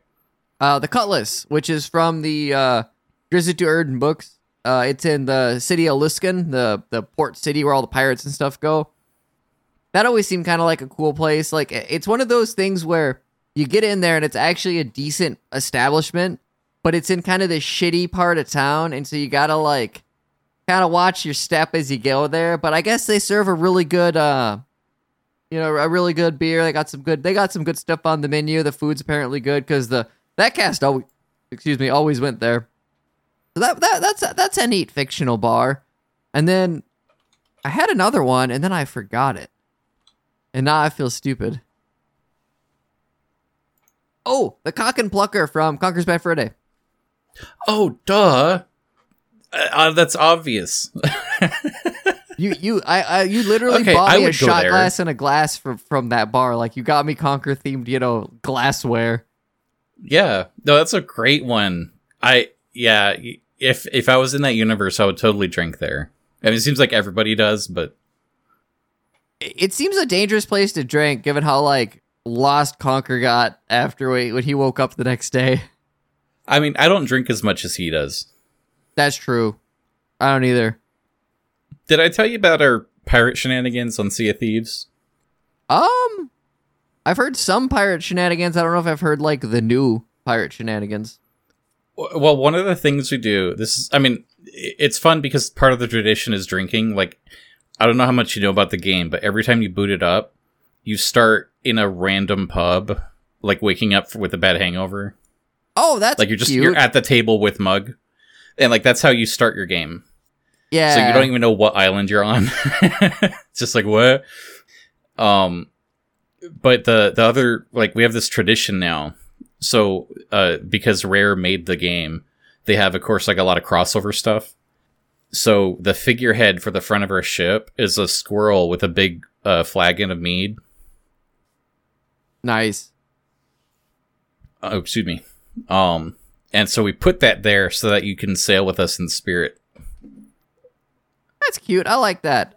The Cutlass, which is from the Drizzt to Erden books. It's in the city of Luskan, the port city where all the pirates and stuff go. That always seemed kind of like a cool place. Like, it's one of those things where you get in there and it's actually a decent establishment, but it's in kind of the shitty part of town, and so you gotta like kind of watch your step as you go there. But I guess they serve a really good beer. They got some good stuff on the menu. The food's apparently good because that cast always went there. So that's a neat fictional bar. And then I had another one, and then I forgot it. And now I feel stupid. Oh, the Cock and Plucker from Conker's Bad Fur Day. Oh, duh. That's obvious. You literally bought me a shot glass and a glass from that bar. Like, you got me Conker-themed, glassware. Yeah, no, that's a great one. If I was in that universe, I would totally drink there. I mean, it seems like everybody does, but it seems a dangerous place to drink, given how like lost Conker got after when he woke up the next day. I mean, I don't drink as much as he does. That's true. I don't either. Did I tell you about our pirate shenanigans on Sea of Thieves? I've heard some pirate shenanigans. I don't know if I've heard, like, the new pirate shenanigans. Well, one of the things we do, it's fun because part of the tradition is drinking. Like, I don't know how much you know about the game, but every time you boot it up, you start in a random pub, like, waking up with a bad hangover. Oh, that's like, you're at the table with Mug. And, like, that's how you start your game. Yeah. So you don't even know what island you're on. It's just like, what? But the other, like, we have this tradition now. So because Rare made the game, they have, of course, like a lot of crossover stuff. So the figurehead for the front of our ship is a squirrel with a big flagon of mead. Nice. Oh, excuse me. And so we put that there so that you can sail with us in spirit. That's cute. I like that.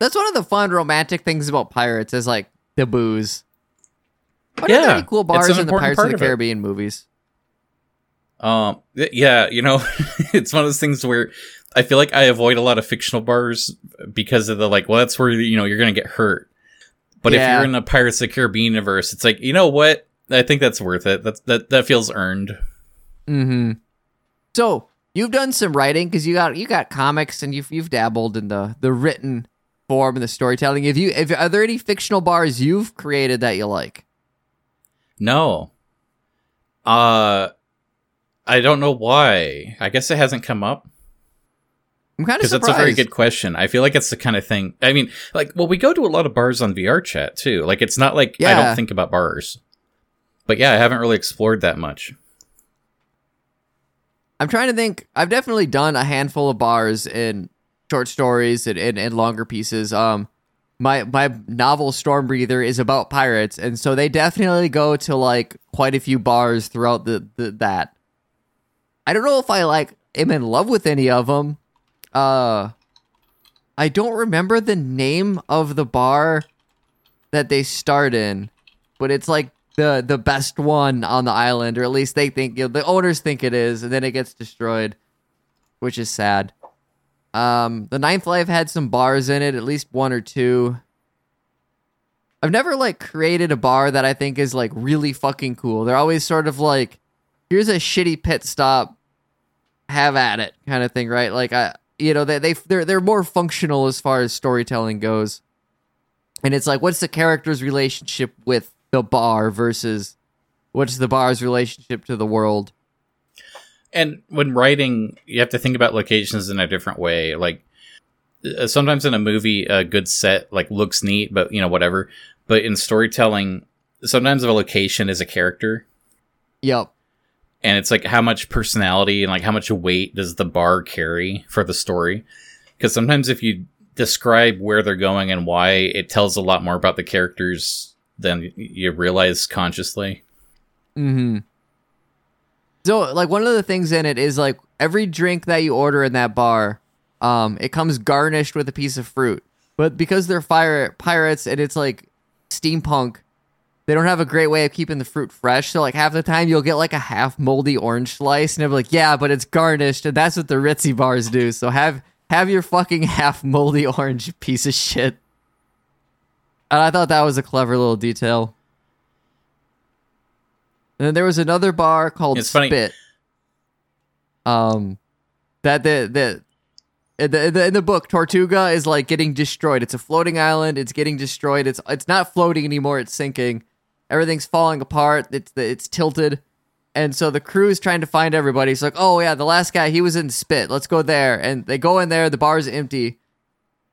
That's one of the fun romantic things about pirates is like, the booze. What are there any cool bars in the Pirates of the Caribbean movies? It's one of those things where I feel like I avoid a lot of fictional bars because of the like, well, that's where, you're going to get hurt. But if you're in a Pirates of the Caribbean universe, it's like, you know what? I think that's worth it. That feels earned. Mm-hmm. So you've done some writing because you got comics and you've dabbled in the written form and the storytelling. Are there any fictional bars you've created that you like? No. I don't know why. I guess it hasn't come up. I'm kind of surprised. Because that's a very good question. I feel like it's the kind of thing. I mean, like, well, we go to a lot of bars on VR chat, too. Like, it's not like I don't think about bars. But yeah, I haven't really explored that much. I'm trying to think. I've definitely done a handful of bars in short stories and longer pieces. My novel Storm Breather is about pirates, and so they definitely go to like quite a few bars throughout that. I don't know if I like am in love with any of them. I don't remember the name of the bar that they start in, but it's like the best one on the island, or at least they think, you know, the owners think it is, and then it gets destroyed, which is sad. The Ninth Life had some bars in it, at least one or two. I've never like created a bar that I think is like really fucking cool. They're always sort of like, here's a shitty pit stop, have at it kind of thing, right? Like they're more functional as far as storytelling goes, and it's like, what's the character's relationship with the bar versus what's the bar's relationship to the world? And when writing, you have to think about locations in a different way. Like, sometimes in a movie, a good set, like, looks neat, but, you know, whatever. But in storytelling, sometimes a location is a character. Yep. And it's, like, how much personality and, like, how much weight does the bar carry for the story? Because sometimes if you describe where they're going and why, it tells a lot more about the characters than you realize consciously. Mm-hmm. So, like, one of the things in it is, like, every drink that you order in that bar, it comes garnished with a piece of fruit. But because they're pirates and it's, like, steampunk, they don't have a great way of keeping the fruit fresh. So, like, half the time you'll get, like, a half moldy orange slice. And they'll be like, yeah, but it's garnished. And that's what the ritzy bars do. So have your fucking half moldy orange piece of shit. And I thought that was a clever little detail. And then there was another bar called Spit. That in the book, Tortuga is like getting destroyed. It's a floating island. It's getting destroyed. It's not floating anymore. It's sinking. Everything's falling apart. It's tilted, and so the crew is trying to find everybody. It's like, oh yeah, the last guy, he was in Spit. Let's go there. And they go in there. The bar's empty.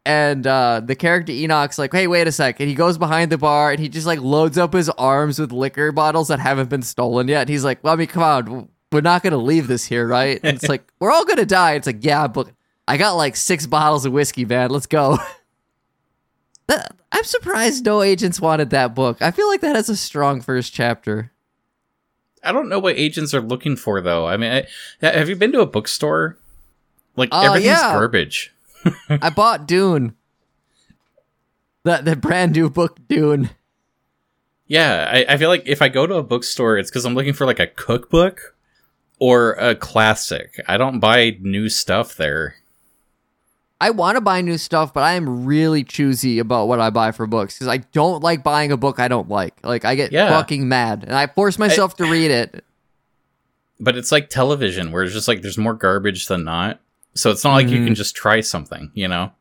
And the character Enoch's like, hey, wait a sec. And he goes behind the bar and he just like loads up his arms with liquor bottles that haven't been stolen yet. And he's like, well, I mean, come on. We're not going to leave this here, right? And it's like, we're all going to die. It's like, yeah, but I got like 6 bottles of whiskey, man. Let's go. I'm surprised no agents wanted that book. I feel like that has a strong first chapter. I don't know what agents are looking for, though. I mean, have you been to a bookstore? Like, everything's garbage. I bought Dune. The brand new book Dune. Yeah, I feel like if I go to a bookstore, it's because I'm looking for like a cookbook or a classic. I don't buy new stuff there. I want to buy new stuff, but I am really choosy about what I buy for books because I don't like buying a book I don't like. Like, I get fucking mad and I force myself to read it. But it's like television where it's just like there's more garbage than not. So it's not like you can just try something, you know?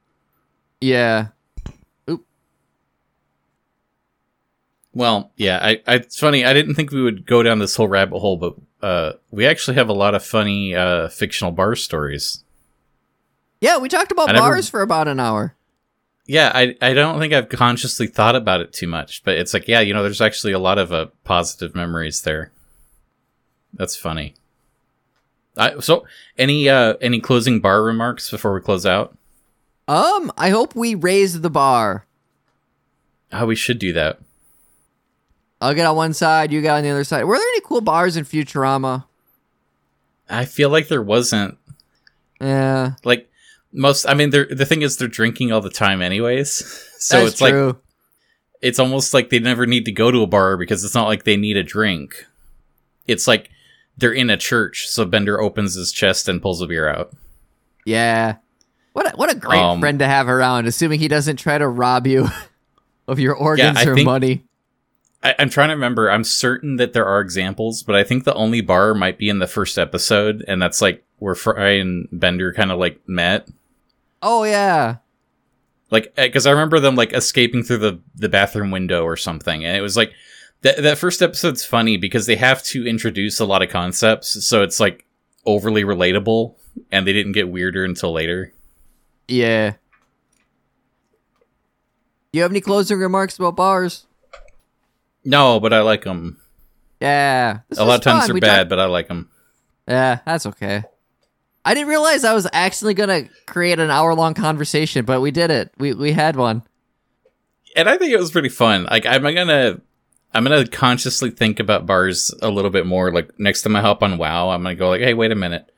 Yeah. Oop. Well, yeah, it's funny. I didn't think we would go down this whole rabbit hole, but we actually have a lot of funny fictional bar stories. Yeah, we talked about bars for about an hour. Yeah, I don't think I've consciously thought about it too much, but it's like, yeah, you know, there's actually a lot of positive memories there. That's funny. So, any closing bar remarks before we close out? I hope we raise the bar. Oh, we should do that. I'll get on one side, you get on the other side. Were there any cool bars in Futurama? I feel like there wasn't. Yeah. Like, the thing is they're drinking all the time anyways. So that's true. Like, it's almost like they never need to go to a bar because it's not like they need a drink. It's like... they're in a church, so Bender opens his chest and pulls a beer out. Yeah. What a great friend to have around, assuming he doesn't try to rob you. of your organs or money. I'm trying to remember. I'm certain that there are examples, but I think the only bar might be in the first episode, and that's like where Fry and Bender kind of like met. Oh yeah. Like, because I remember them like escaping through the bathroom window or something, and it was like that first episode's funny because they have to introduce a lot of concepts, so it's like overly relatable, and they didn't get weirder until later. Yeah. Do you have any closing remarks about bars? No, but I like them. Yeah. A lot of times they're bad, but I like them. Yeah, that's okay. I didn't realize I was actually going to create an hour-long conversation, but we did it. We had one. And I think it was pretty fun. Like, I'm gonna consciously think about bars a little bit more. Like, next time I hop on WoW, I'm going to go like, hey, wait a minute.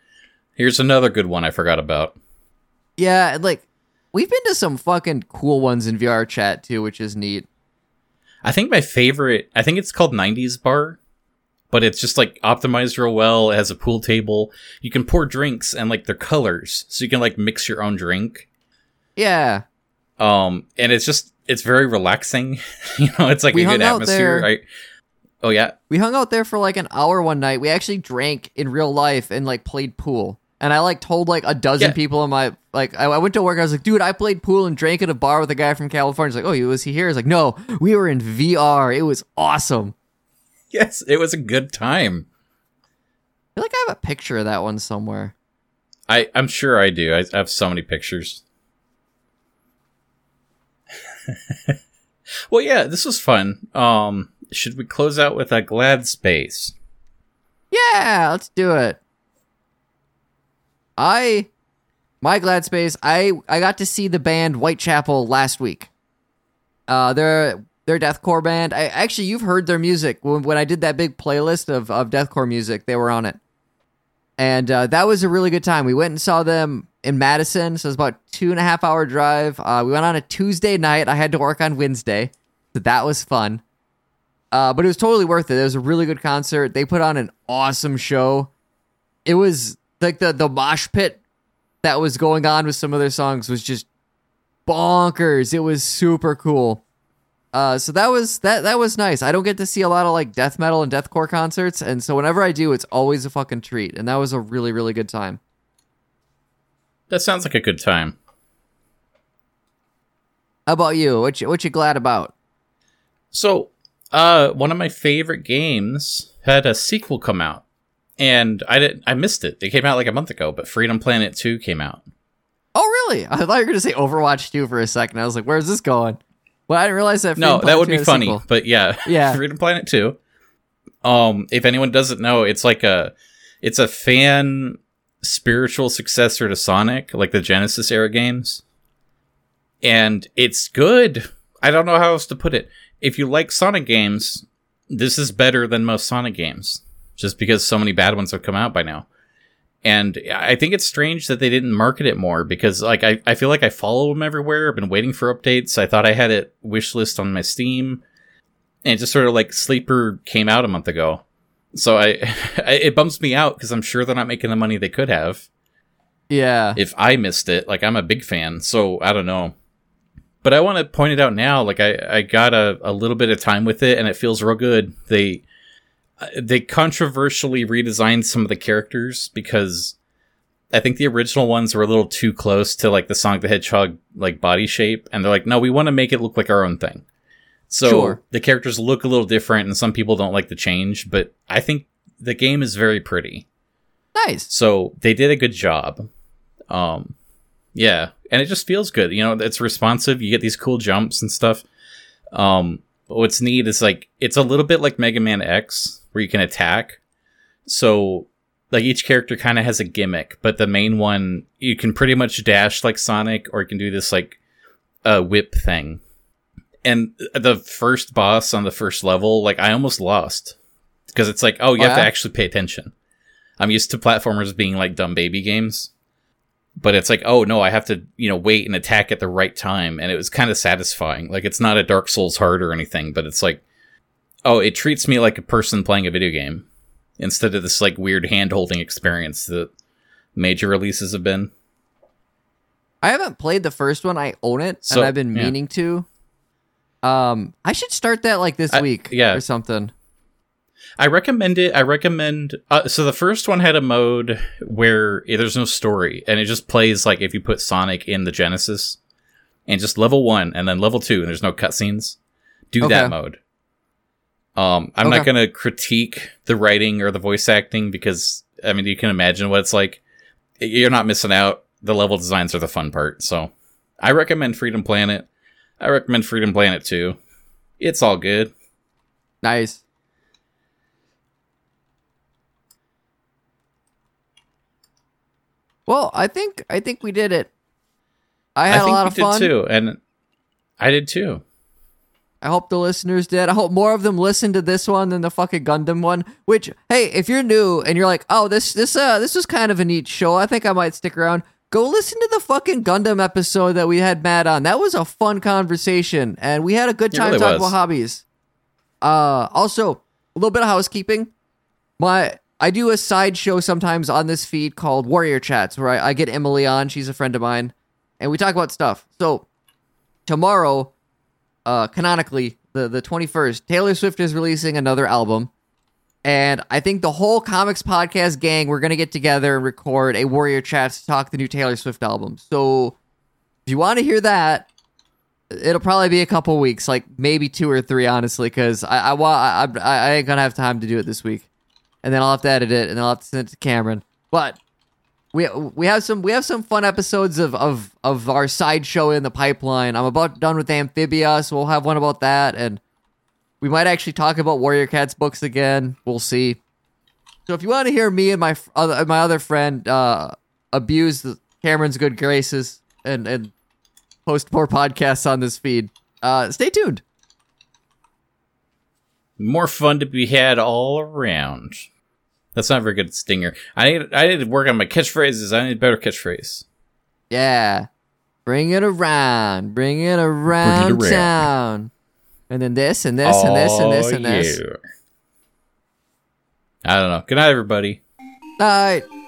Here's another good one I forgot about. Yeah, like, we've been to some fucking cool ones in VR chat, too, which is neat. I think my favorite, I think it's called 90s Bar, but it's just like optimized real well. It has a pool table. You can pour drinks and like their colors, so you can like mix your own drink. Yeah. And it's just, it's very relaxing. You know, it's like a good atmosphere. Oh yeah. We hung out there for like an hour one night. We actually drank in real life and like played pool. And I like told like a dozen people in my, like, I went to work. I was like, dude, I played pool and drank at a bar with a guy from California. He's like, oh, was he here? I was like, no, we were in VR. It was awesome. Yes, it was a good time. I feel like I have a picture of that one somewhere. I'm sure I do. I have so many pictures. Well, yeah, this was fun. Should we close out with a glad space? Yeah, let's do it. My glad space, I got to see the band Whitechapel last week. They're deathcore band. Actually, you've heard their music. When I did that big playlist of deathcore music, they were on it. And that was a really good time. We went and saw them in Madison, so it's about 2.5 hour drive. We went on a Tuesday night. I had to work on Wednesday, so that was fun. But it was totally worth it. It was a really good concert. They put on an awesome show. It was... like the mosh pit that was going on with some of their songs was just bonkers. It was super cool. So that was nice. I don't get to see a lot of like death metal and deathcore concerts, and so whenever I do, it's always a fucking treat. And that was a really, really good time. That sounds like a good time. How about you? What you glad about? So, one of my favorite games had a sequel come out. And I missed it. It came out like a month ago, but Freedom Planet 2 came out. Oh, really? I thought you were going to say Overwatch 2 for a second. I was like, where's this going? Well, I didn't realize that. No, that would be funny, sequel. But yeah. Freedom Planet 2. If anyone doesn't know, it's like it's a fan spiritual successor to Sonic, like the Genesis era games. And it's good. I don't know how else to put it. If you like Sonic games, this is better than most Sonic games. Just because so many bad ones have come out by now. And I think it's strange that they didn't market it more, because like I feel like I follow them everywhere. I've been waiting for updates. I thought I had it wishlist on my Steam, and it just sort of like sleeper came out a month ago. So it bumps me out because I'm sure they're not making the money they could have. Yeah. If I missed it, like I'm a big fan, so I don't know. But I want to point it out now. Like I got a little bit of time with it, and it feels real good. They controversially redesigned some of the characters because I think the original ones were a little too close to like the Sonic the Hedgehog like body shape, and they're like, no, we want to make it look like our own thing. So sure. The characters look a little different, and some people don't like the change, but I think the game is very pretty. Nice. So they did a good job. Yeah, and it just feels good. You know, it's responsive. You get these cool jumps and stuff. What's neat is like it's a little bit like Mega Man X, where you can attack. So like each character kind of has a gimmick, but the main one, you can pretty much dash like Sonic, or you can do this like whip thing. And the first boss on the first level, like I almost lost, because it's like, oh, you have to actually pay attention. I'm used to platformers being like dumb baby games, but it's like, oh no, I have to, you know, wait and attack at the right time. And it was kind of satisfying. Like it's not a Dark Souls hard or anything, but it's like, oh, it treats me like a person playing a video game instead of this like weird hand holding experience that major releases have been. I haven't played the first one. I own it, so, and I've been meaning to. I should start that like this week or something. I recommend it. I recommend... so the first one had a mode where there's no story, and it just plays like if you put Sonic in the Genesis, and just level 1 and then level 2, and there's no cutscenes. Do that mode. I'm not going to critique the writing or the voice acting because, I mean, you can imagine what it's like. You're not missing out. The level designs are the fun part. So I recommend Freedom Planet. I recommend Freedom Planet 2. It's all good. Nice. Well, I think we did it. I had a lot of fun. I did too. I hope the listeners did. I hope more of them listened to this one than the fucking Gundam one. Which, hey, if you're new and you're like, oh, this was kind of a neat show, I think I might stick around. Go listen to the fucking Gundam episode that we had Matt on. That was a fun conversation, and we had a good time talking about hobbies. Also, a little bit of housekeeping. I do a side show sometimes on this feed called Warrior Chats, where I get Emily on. She's a friend of mine. And we talk about stuff. So, tomorrow, canonically, the 21st, Taylor Swift is releasing another album. And I think the whole Comics Podcast gang, we're going to get together and record a Warrior Chats to talk the new Taylor Swift album. So, if you want to hear that, it'll probably be a couple weeks, like maybe 2 or 3, honestly, because I ain't going to have time to do it this week. And then I'll have to edit it, and I'll have to send it to Cameron. But we have some fun episodes of our sideshow in the pipeline. I'm about done with Amphibia, so we'll have one about that, and we might actually talk about Warrior Cats books again. We'll see. So if you want to hear me and my other friend abuse Cameron's good graces and post more podcasts on this feed, stay tuned. More fun to be had all around. That's not a very good stinger. I need to work on my catchphrases. I need a better catchphrase. Yeah. Bring it around. Bring it around, town. And then this and this and this and this and this. I don't know. Good night, everybody. Night.